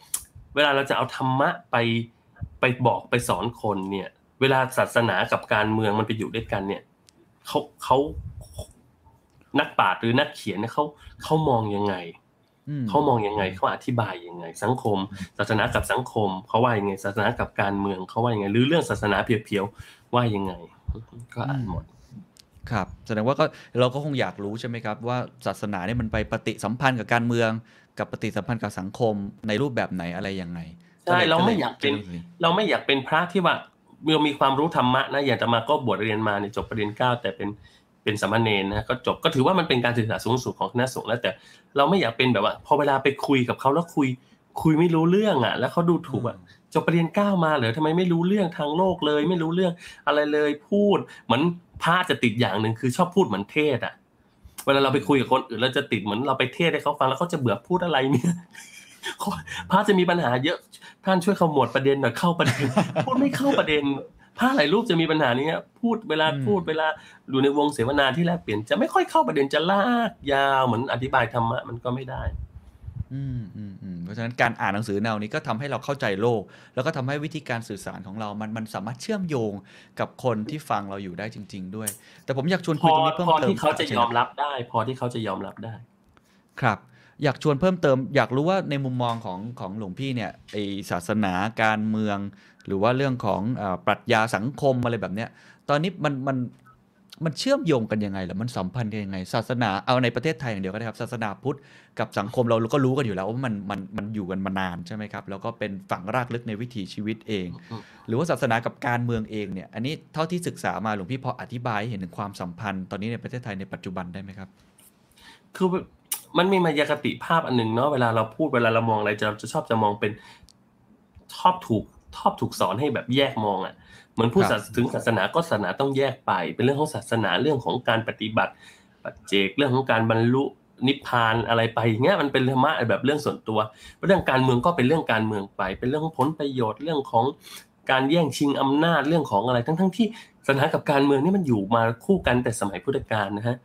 เวลาเราจะเอาธรรมะไป ไปบอกไปสอนคนเนี่ยเวลาศาสนากับการเมืองมันไปอยู่ด้วยกันเนี่ยเขาเขานักปราชญ์หรือนักเขียนเนี่ยเขาเขามองยังไงเขามองยังไงเขาอธิบายยังไงสังคมศาสนากับสังคมเขาว่ายังไงศาสนากับการเมืองเขาว่ายังไงหรือเรื่องศาสนาเพียวๆว่ายังไงก็อ่านหมดครับแสดงว่าก็เราก็คงอยากรู้ใช่ไหมครับว่าศาสนาเนี่ยมันไปปฏิสัมพันธ์กับการเมืองกับปฏิสัมพันธ์กับสังคมในรูปแบบไหนอะไรยังไงใช่เราไม่อยากเป็นเราไม่อยากเป็นพระที่ว่าเมื่อมีความรู้ธรรมะนะอย่างอาตมาก็บวชเรียนมาเนี่ยจบประเด็นเก้าแต่เป็นเป็นสามเณรนะก็จบก็ถือว่ามันเป็นการศึกษาสูงสุดของคณะสงฆ์แล้วแต่เราไม่อยากเป็นแบบว่าพอเวลาไปคุยกับเขาแล้วคุยคุยไม่รู้เรื่องอ่ะแล้วเขาดูถูกอ่ะจบประเด็นเก้ามาเหรอทำไมไม่รู้เรื่องทางโลกเลยไม่รู้เรื่องอะไรเลยพูดเหมือนพระจะติดอย่างหนึ่งคือชอบพูดเหมือนเทศอ่ะเวลาเราไปคุยกับคนอื่นเราจะติดเหมือนเราไปเทศให้เขาฟังแล้วเขาจะเบื่อพูดอะไรเนี่ยพระจะมีปัญหาเยอะท่านช่วยขมวดประเด็นหน่อยเข้าประเด็นพูดไม่เข้าประเด็นพระหลายรูปจะมีปัญหานี้พูดเวลาพูดเวลาอยู่ในวงเสวนาที่แลกเปลี่ยนจะไม่ค่อยเข้าประเด็นจะลากยาวเหมือนอธิบายธรรมะมันก็ไม่ได้อืมอืมอืมเพราะฉะนั้นการอ่านหนังสือแนวนี้ก็ทำให้เราเข้าใจโลกแล้วก็ทำให้วิธีการสื่อสารของเรามันมันสามารถเชื่อมโยงกับคนที่ฟังเราอยู่ได้จริงๆด้วยแต่ผมอยากชวนคุยตรงนี้เพิ่มเติมพอที่เขาจะยอมรับได้พอที่เขาจะยอมรับได้ครับอยากชวนเพิ่มเติมอยากรู้ว่าในมุมมองของของหลวงพี่เนี่ยไอศาสนาการเมืองหรือว่าเรื่องของปรัชญาสังคมอะไรแบบเนี้ยตอนนี้มันมันมันเชื่อมโยงกันยังไงหรือมันสัมพันธ์กันยังไงศาสนาเอาในประเทศไทยอย่างเดียวก็ได้ครับศาสนาพุทธกับสังคมเราก็รู้กันอยู่แล้วว่ามันมันมันอยู่กันมานานใช่ไหมครับแล้วก็เป็นฝังรากลึกในวิถีชีวิตเองหรือว่าศาสนากับการเมืองเองเนี่ยอันนี้เท่าที่ศึกษามาหลวงพี่พออธิบายเห็นถึงความสัมพันธ์ตอนนี้ในประเทศไทยในปัจจุบันได้ไหมครับคือมันมีมายากติภาพอันนึงเนาะเวลาเราพูดเวลาเรามองอะไรจะจะชอบจะมองเป็นชอบถูกชอบถูกสอนให้แบบแยกมองอ่ะเหมือนพูดถึงศาสนาก็ศาสนาต้องแยกไปเป็นเรื่องของศาสนาเรื่องของการปฏิบัติปัจเจกเรื่องของการบรรลุนิพพานอะไรไปอย่างเงี้ยมันเป็นธรรมะแบบเรื่องส่วนตัวเรื่องการเมืองก็เป็นเรื่องการเมืองไปเป็นเรื่องของผลประโยชน์เรื่องของการแย่งชิงอำนาจเรื่องของอะไรทั้งๆที่ศาสนากับการเมืองนี่มันอยู่มาคู่กันแต่สมัยพุทธกาลนะฮะ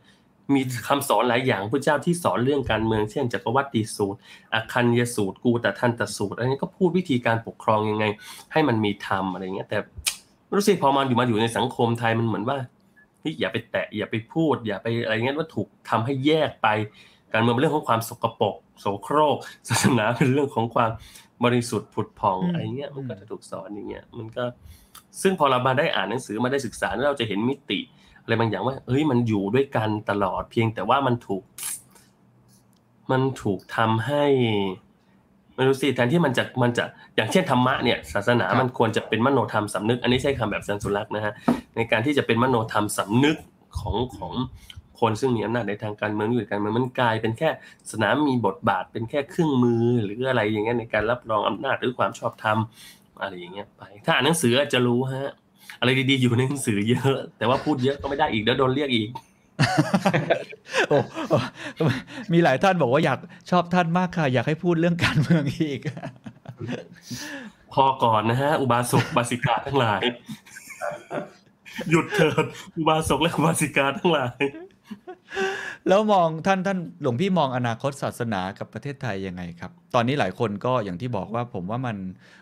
มีคำสอนหลายอย่างพระเจ้าที่สอนเรื่องการเมืองเช่นจักรวัติสูตรอคัญญสูตรกูตทันตสูตรอันนี้ก็พูดวิธีการปกครองยังไงให้มันมีธรรมอะไรเงี้ยแต่รู้สึกพอมันอยู่มาอยู่ในสังคมไทยมันเหมือนว่าพี่อย่าไปแตะอย่าไปพูดอย่าไปอะไรเงี้ยว่าถูกทำให้แยกไปการเมืองเป็นเรื่องของความสกปรกโสโครกศาสนาเป็นเรื่องของความบริสุทธิ์ผุดผ่องอะไรเงี้ยมันก็จะถูกสอนอย่างเงี้ยมันก็ซึ่งพอเรามาได้อ่านหนังสือมาได้ศึกษาแล้วเราจะเห็นมิติอะไรบางอย่างว่าเอ้ยมันอยู่ด้วยกันตลอดเพียงแต่ว่ามันถูกมันถูกทำให้ไม่รู้สิแทนที่มันจะมันจะอย่างเช่นธรรมะเนี่ยศาสนามันควรจะเป็นมโนธรรมสำนึกอันนี้ใช้คำแบบสันสุลักษ์นะฮะในการที่จะเป็นมโนธรรมสำนึกของของคนซึ่งมีอำนาจในทางการเมืองหรือการเมืองมันกลายเป็นแค่ศาสนามีบทบาทเป็นแค่เครื่องมือหรืออะไรอย่างเงี้ยในการรับรองอำนาจหรือความชอบธรรมอะไรอย่างเงี้ยไปถ้าอ่านหนังสือจะรู้ฮะอะไรดีๆอยู่ในหนังสือเยอะแต่ว่าพูดเยอะก็ไม่ได้อีกเดี๋ยวโดนเรียกอีกโอ้มีหลายท่านบอกว่าอยากชอบท่านมากค่ะอยากให้พูดเรื่องการเมืองอีกพอก่อนนะฮะอุบาสกอุบาสิกาทั้งหลายหยุดเถิดอุบาสกและอุบาสิกาทั้งหลายแล้วมองท่านท่านหลวงพี่มองอนาคตศาสนากับประเทศไทยยังไงครับตอนนี้หลายคนก็อย่างที่บอกว่าผมว่ามัน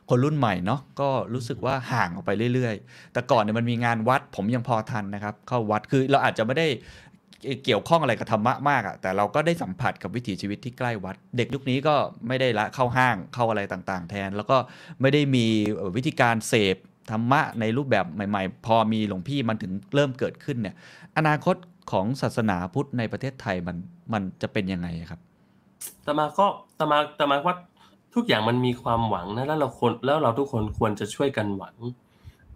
คนรุ่นใหม่เนาะก็รู้สึกว่าห่างออกไปเรื่อยๆแต่ก่อนเนี่ยมันมีงานวัดผมยังพอทันนะครับเข้าวัดคือเราอาจจะไม่ได้เกี่ยวข้องอะไรกับธรรมะมากอะแต่เราก็ได้สัมผัสกับวิถีชีวิตที่ใกล้วัดเด็กยุคนี้ก็ไม่ได้ละเข้าห้างเข้าอะไรต่างๆแทนแล้วก็ไม่ได้มีวิธีการเสพธรรมะในรูปแบบใหม่ๆพอมีหลวงพี่มันถึงเริ่มเกิดขึ้นเนี่ยอนาคตของศาสนาพุทธในประเทศไทยมันมันจะเป็นยังไงครับแต่มาก็แต่มาแต่มาว่าทุกอย่างมันมีความหวังนะแล้วเราคนแล้วเราทุกคนควรจะช่วยกันหวัง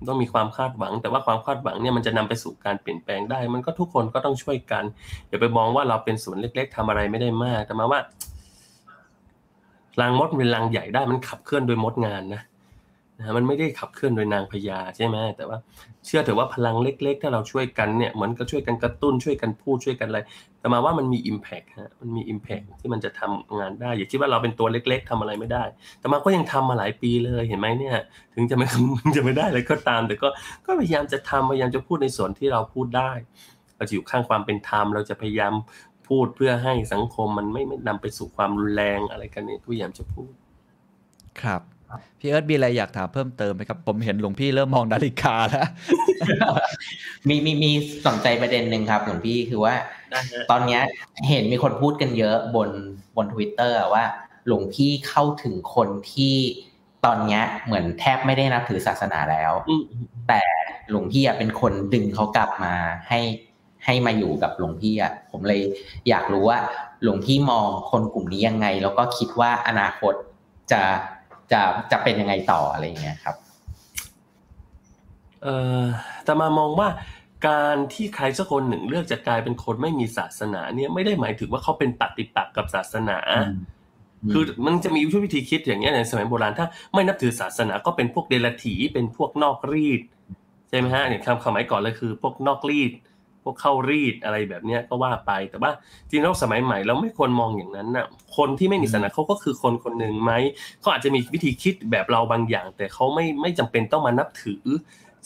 ต้องมีความคาดหวังแต่ว่าความคาดหวังเนี่ยมันจะนำไปสู่การเปลี่ยนแปลงได้มันก็ทุกคนก็ต้องช่วยกันอย่าไปมองว่าเราเป็นส่วนเล็กๆทำอะไรไม่ได้มากแต่มาว่ารังมดเป็นรังใหญ่ได้มันขับเคลื่อนโดยมดงานนะนะมันไม่ได้ขับเคลื่อนโดยนางพญาใช่ไหมแต่ว่าเชื่อเถอะว่าพลังเล็กๆถ้าเราช่วยกันเนี่ยเหมือนก็ช่วยกันกระตุ้นช่วยกันพูดช่วยกันอะไรแต่มาว่ามันมี impact ฮะมันมี impact ที่มันจะทำงานได้อย่าคิดว่าเราเป็นตัวเล็กๆทำอะไรไม่ได้แต่มาก็ยังทำมาหลายปีเลยเห็นไหมเนี่ยถึงจะไม่จะไม่ได้อะไรก็ตามแต่ก็ก็พยายามจะทำพยายามจะพูดในส่วนที่เราพูดได้เราจะอยู่ข้างความเป็นธรรมเราจะพยายามพูดเพื่อให้สังคมมันไม่ไม่นำไปสู่ความรุนแรงอะไรกันเนี่ยพยายามจะพูดครับ พี่เอิร์ธมีอะไรอยากถามเพิ่มเติมไหมครับผมเห็นหลวงพี่เริ่มมองนาฬิกาแล้วมีมีมีสนใจประเด็นหนึ่งครับหลวงพี่คือว่าตอนนี้เห็นมีคนพูดกันเยอะบนบน Twitter ว่าหลวงพี่เข้าถึงคนที่ตอนนี้เหมือนแทบไม่ได้นับถือศาสนาแล้วแต่หลวงพี่เป็นคนดึงเขากลับมาให้ให้มาอยู่กับหลวงพี่อ่ะผมเลยอยากรู้ว่าหลวงพี่มองคนกลุ่มนี้ยังไงแล้วก็คิดว่าอนาคตจะจะจะเป็นยังไงต่ออะไรอย่างเงี้ยครับเอ่อแต่มามองว่าการที่ใครสักคนหนึ่งเลือกจะกลายเป็นคนไม่มีศาสนาเนี่ยไม่ได้หมายถึงว่าเขาเป็นปฏิปักษ์กับศาสนาคือมันจะมีวิธีคิดอย่างเงี้ยในสมัยโบราณถ้าไม่นับถือศาสนาก็เป็นพวกเดรัจฉีเป็นพวกนอกรีดใช่ไหมฮะเนี่ยคำสมัยก่อนเลยคือพวกนอกรีดพวกเข้ารีดอะไรแบบเนี้ยก็ว่าไปแต่ว่าจริงแล้วสมัยใหม่เราไม่ควรมองอย่างนั้นน่ะคนที่ไม่มีศาสนาเขาก็คือคนคนหนึ่งไหมเขาอาจจะมีวิธีคิดแบบเราบางอย่างแต่เขาไม่ไม่จำเป็นต้องมานับถือ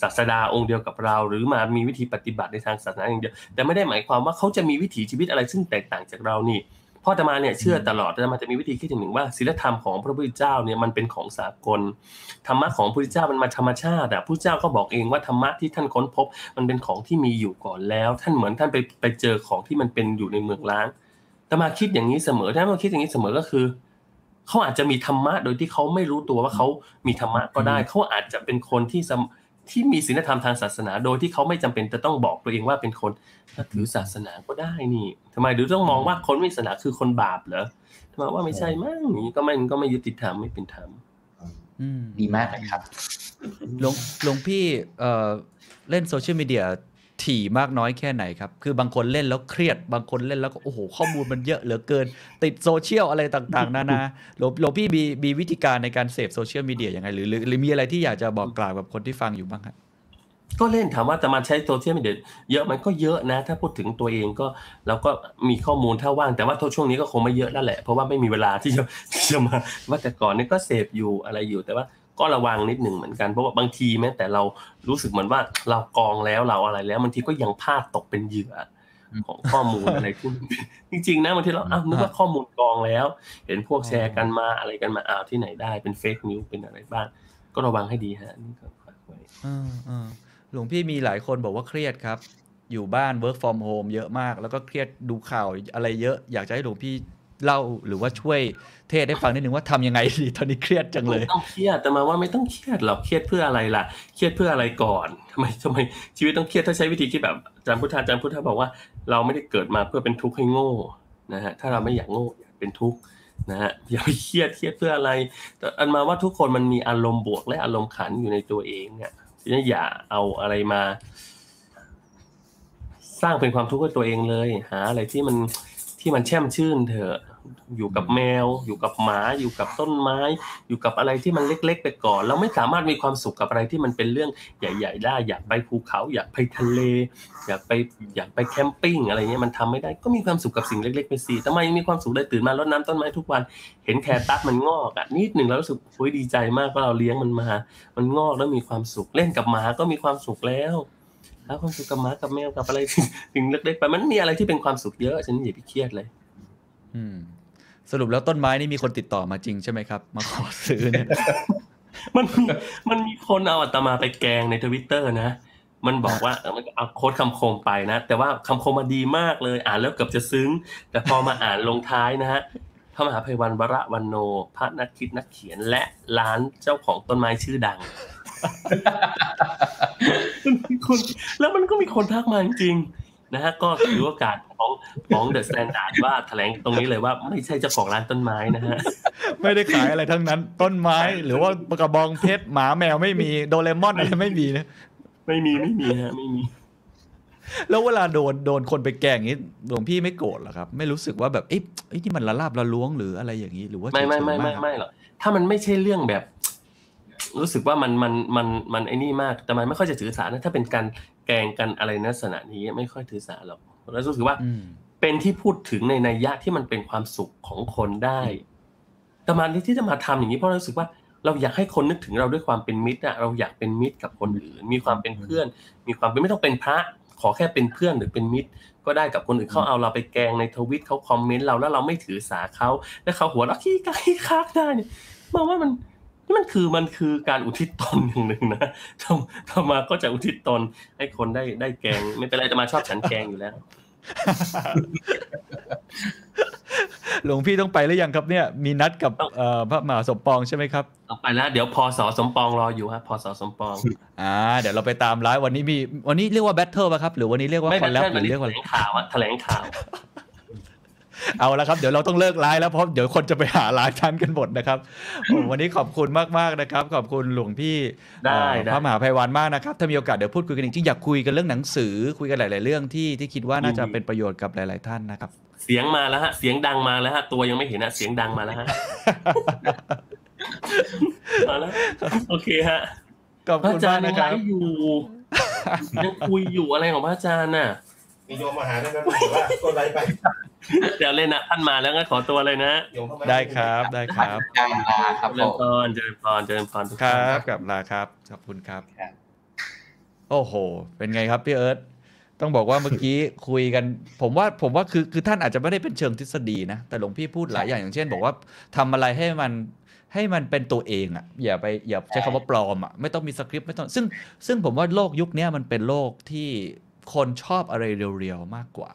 ศาสดาองค์เดียวกับเราหรือมามีวิธีปฏิบัติในทางศาสนาอย่างเดียวแต่ไม่ได้หมายความว่าเขาจะมีวิถีชีวิตอะไรซึ่งแตกต่างจากเรานี่พ่ออาตมาเนี่ยเชื่อตลอดอาตมาจะมีวิธีคิดอย่างหนึ่งว่าศีลธรรมของพระพุทธเจ้าเนี่ยมันเป็นของสากลธรรมะของพระพุทธเจ้ามันมาธรรมชาติอ่ะพระพุทธเจ้าก็บอกเองว่าธรรมะที่ท่านค้นพบมันเป็นของที่มีอยู่ก่อนแล้วท่านเหมือนท่านไปไปเจอของที่มันเป็นอยู่ในเมืองล้างอาตมาคิดอย่างนี้เสมอถ้ามาคิดอย่างนี้เสมอก็คือเขาอาจจะมีธรรมะโดยที่เขาไม่รู้ตัวว่าเขามีธรรมะก็ได้เขาอาจจะเป็นคนที่ที่มีศีลธรรมทางศาสนาโดยที่เขาไม่จำเป็นจะต้องบอกตัวเองว่าเป็นคนนับถือศาสนาก็ได้นี่ทำไมหรือต้องมองว่าคนไม่ศาสนาคือคนบาปเหรอทำไมว่าไม่ใช่มั้งนี่ก็ไม่ก็ไม่ยุติธรรมไม่เป็นธรรมดีมากเลยครับหลวงหลวงพี่เอ่อเล่นโซเชียลมีเดียถี่มากน้อยแค่ไหนครับคือบางคนเล่นแล้วเครียดบางคนเล่นแล้วก็โอ้โหข้อมูลมันเยอะเหลือเกินติดโซเชียลอะไรต่างๆนานาหลวงหลวงพี่มีมีวิธีการในการเสพโซเชียลมีเดียยังไงหรือหรือมีอะไรที่อยากจะบอกกล่าวกับคนที่ฟังอยู่บ้างครับก็เล่นถามว่าแต่มาใช้โซเชียลมีเดียเยอะมันก็เยอะนะถ้าพูดถึงตัวเองก็เราก็มีข้อมูลถ้าว่างแต่ว่าช่วงนี้ก็คงไม่เยอะแล้วแหละเพราะว่าไม่มีเวลาที่จะจะมาว่าแต่ก่อนนี่ก็เสพอยู่อะไรอยู่แต่ว่าก็ระวังนิดหนึ่งเหมือนกันเพราะว่าบางทีแม้แต่เรารู้สึกเหมือนว่าเรากองแล้วเราอะไรแล้วบางทีก็ยังพลาดตกเป็นเหยื่อของข้อมูลอะไรที่จริงๆนะบางทีเราอ้าวนึกว่าข้อมูลกองแล้วเห็นพวกแชร์กันมาอะไรกันมาอ้าวที่ไหนได้เป็นเฟกนิวส์เป็นอะไรบ้างก็ระวังให้ดีฮะนี่ก็ฝากไว้หลวงพี่มีหลายคนบอกว่าเครียดครับอยู่บ้าน work from home เยอะมากแล้วก็เครียดดูข่าวอะไรเยอะอยากจะให้หลวงพี่เล่าหรือว่าช่วยเทศให้ฟังนิดนึงว่าทำยังไงดีตอนนี้เครียดจังเลยไม่ต้องเครียดแต่มาว่าไม่ต้องเครียดหรอกเครียดเพื่ออะไรล่ะเครียดเพื่ออะไรก่อนทำไมทำไมชีวิตต้องเครียดถ้าใช้วิธีคิดแบบอาจารย์พุทธาอาจารย์พุทธาบอกว่าเราไม่ได้เกิดมาเพื่อเป็นทุกข์ให้โง่นะฮะถ้าเราไม่อยากโง่อยากเป็นทุกข์นะฮะอย่าไปเครียดเครียดเพื่ออะไรแต่อันมาว่าทุกคนมันมีอารมณ์บวกและอารมณ์ขันอยู่ในตัวเองเนี่ยฉะนั้นอย่าเอาอะไรมาสร้างเป็นความทุกข์ให้ตัวเองเลยหาอะไรที่มันที่มันแช่มชื่นเถอะอยู่กับแมวอยู่กับหมาอยู่กับต้นไม้อยู่กับอะไรที่มันเล็กๆไปก่อนเราไม่สามารถมีความสุขกับอะไรที่มันเป็นเรื่องใหญ่ๆได้อยากไปภูเขาอยากไปทะเลอยากไปอยากไปแคมปิ้งอะไรเงี้ยมันทำไม่ได้ก็มีความสุขกับสิ่งเล็กๆไปสิทำไมมีความสุขได้ตื่นมารดน้ำต้นไม้ทุกวันเห็นแคคตัสมันงอกอ่ะนิดหนึ่งเรารู้สึกโอ๊ยดีใจมากว่าเราเลี้ยงมันมามันงอกแล้วมีความสุขเล่นกับหมาก็มีความสุขแล้วแล้วความสุขกับหมากับแมวกับอะไรถึงเล็กๆไปมันมีอะไรที่เป็นความสุขเยอะฉันอย่าไปเครียดเลยอืมสรุปแล้วต้นไม้นี่มีคนติดต่อมาจริงใช่ไหมครับมาขอซื้อเนี่ยมันมันมีคนเอาอาตมาไปแกงใน Twitter นะมันบอกว่ามันเอาโค้ดคำคมไปนะแต่ว่าคำคมมาดีมากเลยอ่านแล้วเกือบจะซึ้งแต่พอมาอ่านลงท้ายนะฮะพระมหาไพวันวรวันโนพระนักคิดนักเขียนและร้านเจ้าของต้นไม้ชื่อดังคนแล้วมันก็มีคนทักมาจริงนะฮะก็ถือโอกาสของของเดอะสแตนดาร์ดว่าแถลงตรงนี้เลยว่าไม่ใช่เจ้าของร้านต้นไม้นะฮะไม่ได้ขายอะไรทั้งนั้นต้นไม้หรือว่ากระบองเพชรหมาแมวไม่มีโดเรมอนอะไรไม่มีนะไม่มีไม่มีฮะไม่มีแล้วเวลาโดนโดนคนไปแกล้งอย่างนี้หลวงพี่ไม่โกรธหรอครับไม่รู้สึกว่าแบบเอ๊ะนี่มันละลาบละล้วงหรืออะไรอย่างนี้หรือว่าไม่ไม่ไม่ไม่ไม่หรอกถ้ามันไม่ใช่เรื่องแบบรู้สึกว่ามันมันมันมันไอ้นี่มากแต่มันไม่ค่อยจะถือสานะถ้าเป็นการแกงกันอะไรในลักษณะนี้ไม่ค่อยถือสาหรอกแล้วรู้สึกว่าเป็นที่พูดถึงในนัยยะที่มันเป็นความสุขของคนได้แต่มาที่จะมาทำอย่างนี้เพราะรู้สึกว่าเราอยากให้คนนึกถึงเราด้วยความเป็นมิตรอะเราอยากเป็นมิตรกับคนอื่นมีความเป็นเพื่อนมีความเป็นไม่ต้องเป็นพระขอแค่เป็นเพื่อนหรือเป็นมิตรก็ได้กับคนอื่นเขาเอาเราไปแกงในทวิตเขาคอมเมนต์เราแล้วเราไม่ถือสาเขาแล้วเขาหัวเราะขี้กายคักได้เนี่ยมองว่ามัน นี่มันคือมันคือการอุทิศตนอย่างหนึ่งนะถ้าถ้ามาก็จะอุทิศตนให้คนได้ได้แกงไม่เป็นไรจะมาชอบฉันแกงอยู่แล้วหลวงพี่ต้องไปหรือยังครับเนี่ยมีนัดกับเอ่อพระมหาสมปองใช่ไหมครับเอาไปแล้วเดี๋ยวพศสมปองรออยู่ฮะพศสมปองอ่าเดี๋ยวเราไปตามไลฟ์วันนี้มีวันนี้เรียกว่าแบทเทิลป่ะครับหรือวันนี้เรียกว่าคอนแลบหรือเรียกว่าแถลงข่าวแถลงข่าวเอาละครับเดี๋ยวเราต้องเลิกไลฟ์แล้วเพราะเดี๋ยวคนจะไปหาไลฟ์ชั้นกันหมดนะครับวันนี้ขอบคุณมากๆนะครับขอบคุณหลวงพี่พระมหาไพวันมากนะครับถ้ามีโอกาสเดี๋ยวพูดคุยกันอีกที่อยากคุยกันเรื่องหนังสือคุยกันหลายๆเรื่องที่ที่คิดว่าน่าจะเป็นประโยชน์กับหลายๆท่านนะครับเสียงมาแล้วฮะเสียงดังมาแล้วฮะตัวยังไม่เห็นนะเสียงดังมาแล้วฮะมาแล้วโอเคฮะขอบคุณมากนะครับยังอยู่ยังคุยอยู่อะไรของพระอาจารย์น่ะมีโยมมาหาด้วยนะแต่ว่าตัวไรไปเดี๋ยวเล่นนะท่านมาแล้วงั้นขอตัวเลยนะได้ครับได้ครับกลับลาครับเจริญพรเจริญพรเจริญพรทุกท่านครับกลับลาครับขอบคุณครับโอ้โหเป็นไงครับพี่เอิร์ธต้องบอกว่าเมื่อกี้คุยกันผมว่าผมว่าคือคือท่านอาจจะไม่ได้เป็นเชิงทฤษฎีนะแต่หลวงพี่พูดหลายอย่างอย่างเช่นบอกว่าทำอะไรให้มันให้มันเป็นตัวเองอ่ะอย่าไปอย่าใช้คำว่าปลอมอ่ะไม่ต้องมีสคริปต์ไม่ต้องซึ่งซึ่งผมว่าโลกยุคนี้มันเป็นโลกที่คนชอบอะไรเร็วๆมากกว่า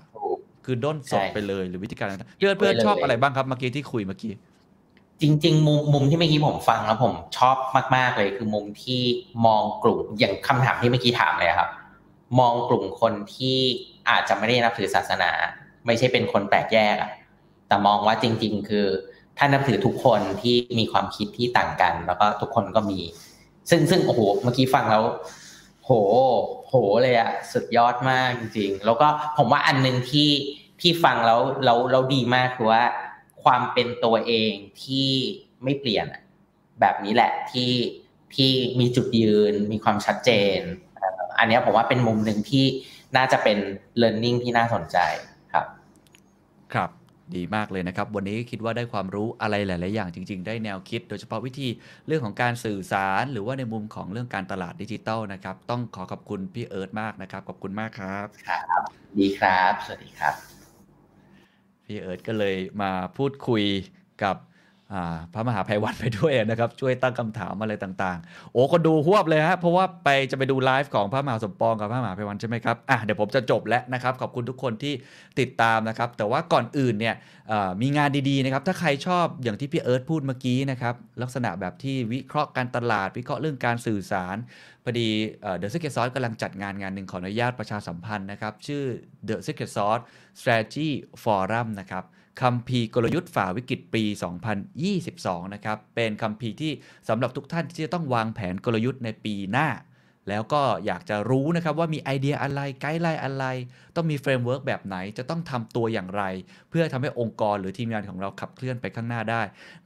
คือด้นสดไปเลยหรือวิธีการต่างๆเพื่อนเพื่อนชอบอะไรบ้างครับเมื่อกี้ที่คุยเมื่อกี้จริงๆมุมมุมที่เมื่อกี้ผมฟังแล้วผมชอบมากๆเลยคือมุมที่มองกลุ่มอย่างคำถามที่เมื่อกี้ถามเลยครับมองกลุ่มคนที่อาจจะไม่ได้นับถือศาสนาไม่ใช่เป็นคนแปลกแยกอ่ะแต่มองว่าจริงๆคือถ้านับถือทุกคนที่มีความคิดที่ต่างกันแล้วก็ทุกคนก็มีซึ่งซึ่งโอ้โหเมื่อกี้ฟังแล้วโหโหเลยอ่ะสุดยอดมากจริงๆแล้วก็ผมว่าอันนึงที่ที่ฟังแล้วเราเราดีมากคือว่าความเป็นตัวเองที่ไม่เปลี่ยนแบบนี้แหละที่ที่มีจุดยืนมีความชัดเจนอันนี้ผมว่าเป็นมุมหนึ่งที่น่าจะเป็น learning ที่น่าสนใจครับครับดีมากเลยนะครับวันนี้คิดว่าได้ความรู้อะไรหลายๆอย่างจริงๆได้แนวคิดโดยเฉพาะวิธีเรื่องของการสื่อสารหรือว่าในมุมของเรื่องการตลาดดิจิทัลนะครับต้องขอขอบคุณพี่เอิร์ธมากนะครับขอบคุณมากครับครับดีครับสวัสดีครับพี่เอิร์ธก็เลยมาพูดคุยกับพระมหาไพวันไปด้วยนะครับช่วยตั้งคำถามอะไรต่างๆโอ้คนดูฮวบเลยฮะเพราะว่าไปจะไปดูไลฟ์ของพระมหาสมปองกับพระมหาไพวันใช่ไหมครับอ่ะเดี๋ยวผมจะจบแล้วนะครับขอบคุณทุกคนที่ติดตามนะครับแต่ว่าก่อนอื่นเนี่ยมีงานดีๆนะครับถ้าใครชอบอย่างที่พี่เอิร์ธพูดเมื่อกี้นะครับลักษณะแบบที่วิเคราะห์การตลาดวิเคราะห์เรื่องการสื่อสารพอดีเดอะซีเคร็ทซอสกำลังจัดงานงานหนึ่งขออนุญาตประชาสัมพันธ์นะครับชื่อ The Secret Sauce Strategy Forum นะครับคัมภีร์กลยุทธ์ฝ่าวิกฤตปีสองพันยี่สิบสองนะครับเป็นคัมภีร์ที่สำหรับทุกท่านที่จะต้องวางแผนกลยุทธ์ในปีหน้าแล้วก็อยากจะรู้นะครับว่ามีไอเดียอะไรไกด์ไลน์อะไรต้องมีเฟรมเวิร์กแบบไหนจะต้องทำตัวอย่างไรเพื่อทำให้องค์กรหรือทีมงานของเราขับเคลื่อนไปข้างหน้าได้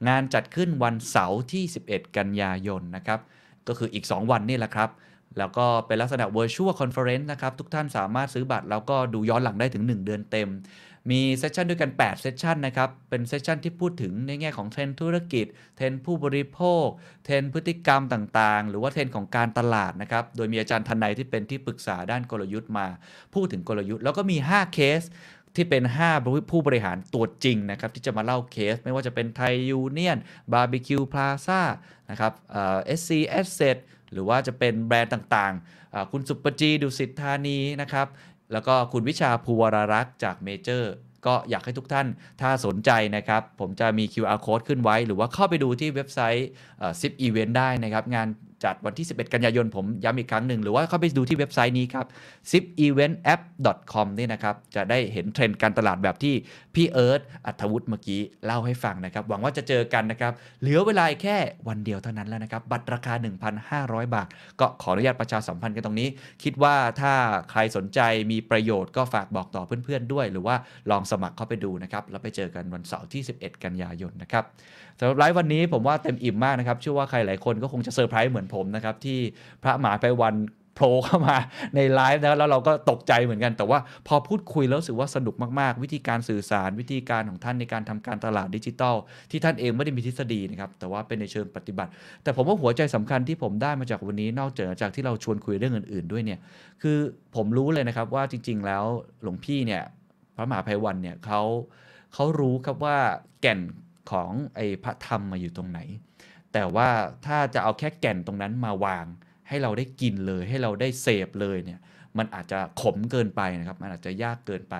งานจัดขึ้นวันเสาร์ที่สิบเอ็ดกันยายนนะครับก็คืออีกสองวันนี่แหละครับแล้วก็เป็นลักษณะ Virtual Conference นะครับทุกท่านสามารถซื้อบัตรแล้วก็ดูย้อนหลังได้ถึงหนึ่งเดือนเต็มมีเซสชันด้วยกันแปดเซสชันนะครับเป็นเซสชันที่พูดถึงในแง่ของเทรนด์ธุรกิจเทรนด์ผู้บริโภคเทรนด์พฤติกรรมต่างๆหรือว่าเทรนด์ของการตลาดนะครับโดยมีอาจารย์ทนายที่เป็นที่ปรึกษาด้านกลยุทธ์มาพูดถึงกลยุทธ์แล้วก็มีห้าเคสที่เป็นห้าผู้บริหารตัวจริงนะครับที่จะมาเล่าเคสไม่ว่าจะเป็นไทยยูเนียนบาร์บีคิวพลาซ่านะครับเอ่อ เอส ซี Asset หรือว่าจะเป็นแบรนด์ต่างๆคุณสุปจีดุสิตธานีนะครับแล้วก็คุณวิชาภูวรรักษ์จากเมเจอร์ก็อยากให้ทุกท่านถ้าสนใจนะครับผมจะมี คิว อาร์ Code ขึ้นไว้หรือว่าเข้าไปดูที่เว็บไซต์ซิปอีเวนต์ได้นะครับงานจัดวันที่สิบเอ็ดกันยายนผมย้ำอีกครั้งหนึ่งหรือว่าเข้าไปดูที่เว็บไซต์นี้ครับ ซิปอีเวนต์แอป ดอท คอม นี่นะครับจะได้เห็นเทรนด์การตลาดแบบที่พี่เอิร์ธอัธวุฒิเมื่อกี้เล่าให้ฟังนะครับหวังว่าจะเจอกันนะครับเหลือเวลาแค่วันเดียวเท่านั้นแล้วนะครับบัตรราคา หนึ่งพันห้าร้อยบาทก็ขออนุญาตประชาสัมพันธ์กันตรงนี้คิดว่าถ้าใครสนใจมีประโยชน์ก็ฝากบอกต่อเพื่อนๆด้วยหรือว่าลองสมัครเข้าไปดูนะครับแล้วไปเจอกันวันเสาร์ที่สิบเอ็ดกันยายนนะครับสำหรับไลฟ์วันนี้ผมว่าเต็มอิ่มมากนะครับเชื่อว่าใครหลายคนก็คงจะเซอร์ไพรส์เหมือนผมนะครับที่พระมหาไพวันโผล่เข้ามาในไลฟ์นะแล้วเราก็ตกใจเหมือนกันแต่ว่าพอพูดคุยแล้วรู้สึกว่าสนุกมากๆวิธีการสื่อสารวิธีการของท่านในการทำการตลาดดิจิทัลที่ท่านเองไม่ได้มีทฤษฎีนะครับแต่ว่าเป็นในเชิงปฏิบัติแต่ผมว่าหัวใจสำคัญที่ผมได้มาจากวันนี้นอกจากจากที่เราชวนคุยเรื่องอื่นๆด้วยเนี่ยคือผมรู้เลยนะครับว่าจริงๆแล้วหลวงพี่เนี่ยพระมหาไพวันเนี่ยเขาเขารู้ครับว่าแก่นของไอ้พระธรรมมาอยู่ตรงไหน แต่ว่าถ้าจะเอาแค่แก่นตรงนั้นมาวางให้เราได้กินเลยให้เราได้เสพเลยเนี่ยมันอาจจะขมเกินไปนะครับมันอาจจะยากเกินไป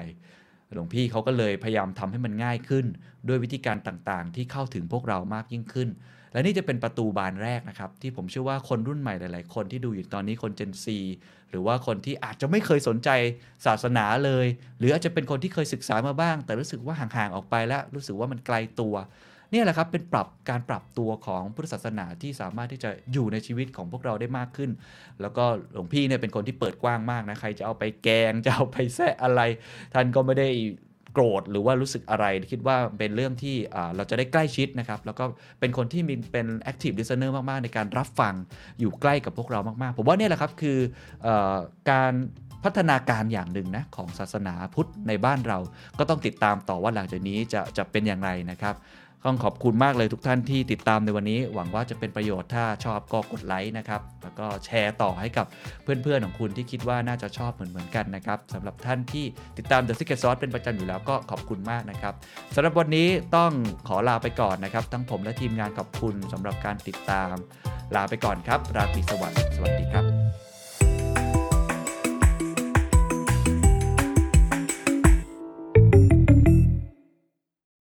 หลวงพี่เขาก็เลยพยายามทำให้มันง่ายขึ้นด้วยวิธีการต่างๆที่เข้าถึงพวกเรามากยิ่งขึ้นและนี่จะเป็นประตูบานแรกนะครับที่ผมเชื่อว่าคนรุ่นใหม่หลายๆคนที่ดูอยู่ตอนนี้คน Gen Z หรือว่าคนที่อาจจะไม่เคยสนใจศาสนาเลยหรืออาจจะเป็นคนที่เคยศึกษามาบ้างแต่รู้สึกว่าห่างๆออกไปแล้วรู้สึกว่ามันไกลตัวนี่แหละครับเป็นปรับการปรับตัวของพุทธศาสนาที่สามารถที่จะอยู่ในชีวิตของพวกเราได้มากขึ้นแล้วก็หลวงพี่เนี่ยเป็นคนที่เปิดกว้างมากนะใครจะเอาไปแกงจะเอาไปแซะอะไรท่านก็ไม่ได้โกรธหรือว่ารู้สึกอะไรคิดว่าเป็นเรื่องที่เราจะได้ใกล้ชิดนะครับแล้วก็เป็นคนที่มีเป็น active listener มากๆในการรับฟังอยู่ใกล้กับพวกเรามากๆผมว่านี่แหละครับคือการพัฒนาการอย่างหนึ่งนะของศาสนาพุทธในบ้านเราก็ต้องติดตามต่อว่าหลังจากนี้จะจะเป็นอย่างไรนะครับต้องขอบคุณมากเลยทุกท่านที่ติดตามในวันนี้หวังว่าจะเป็นประโยชน์ถ้าชอบก็กดไลค์นะครับแล้วก็แชร์ต่อให้กับเพื่อนๆของคุณที่คิดว่าน่าจะชอบเหมือนๆกันนะครับสำหรับท่านที่ติดตาม The Secret Sauce เป็นประจำอยู่แล้วก็ขอบคุณมากนะครับสำหรับวันนี้ต้องขอลาไปก่อนนะครับทั้งผมและทีมงานขอบคุณสำหรับการติดตามลาไปก่อนครับราตรีสวัสดิ์สวัสดีครับ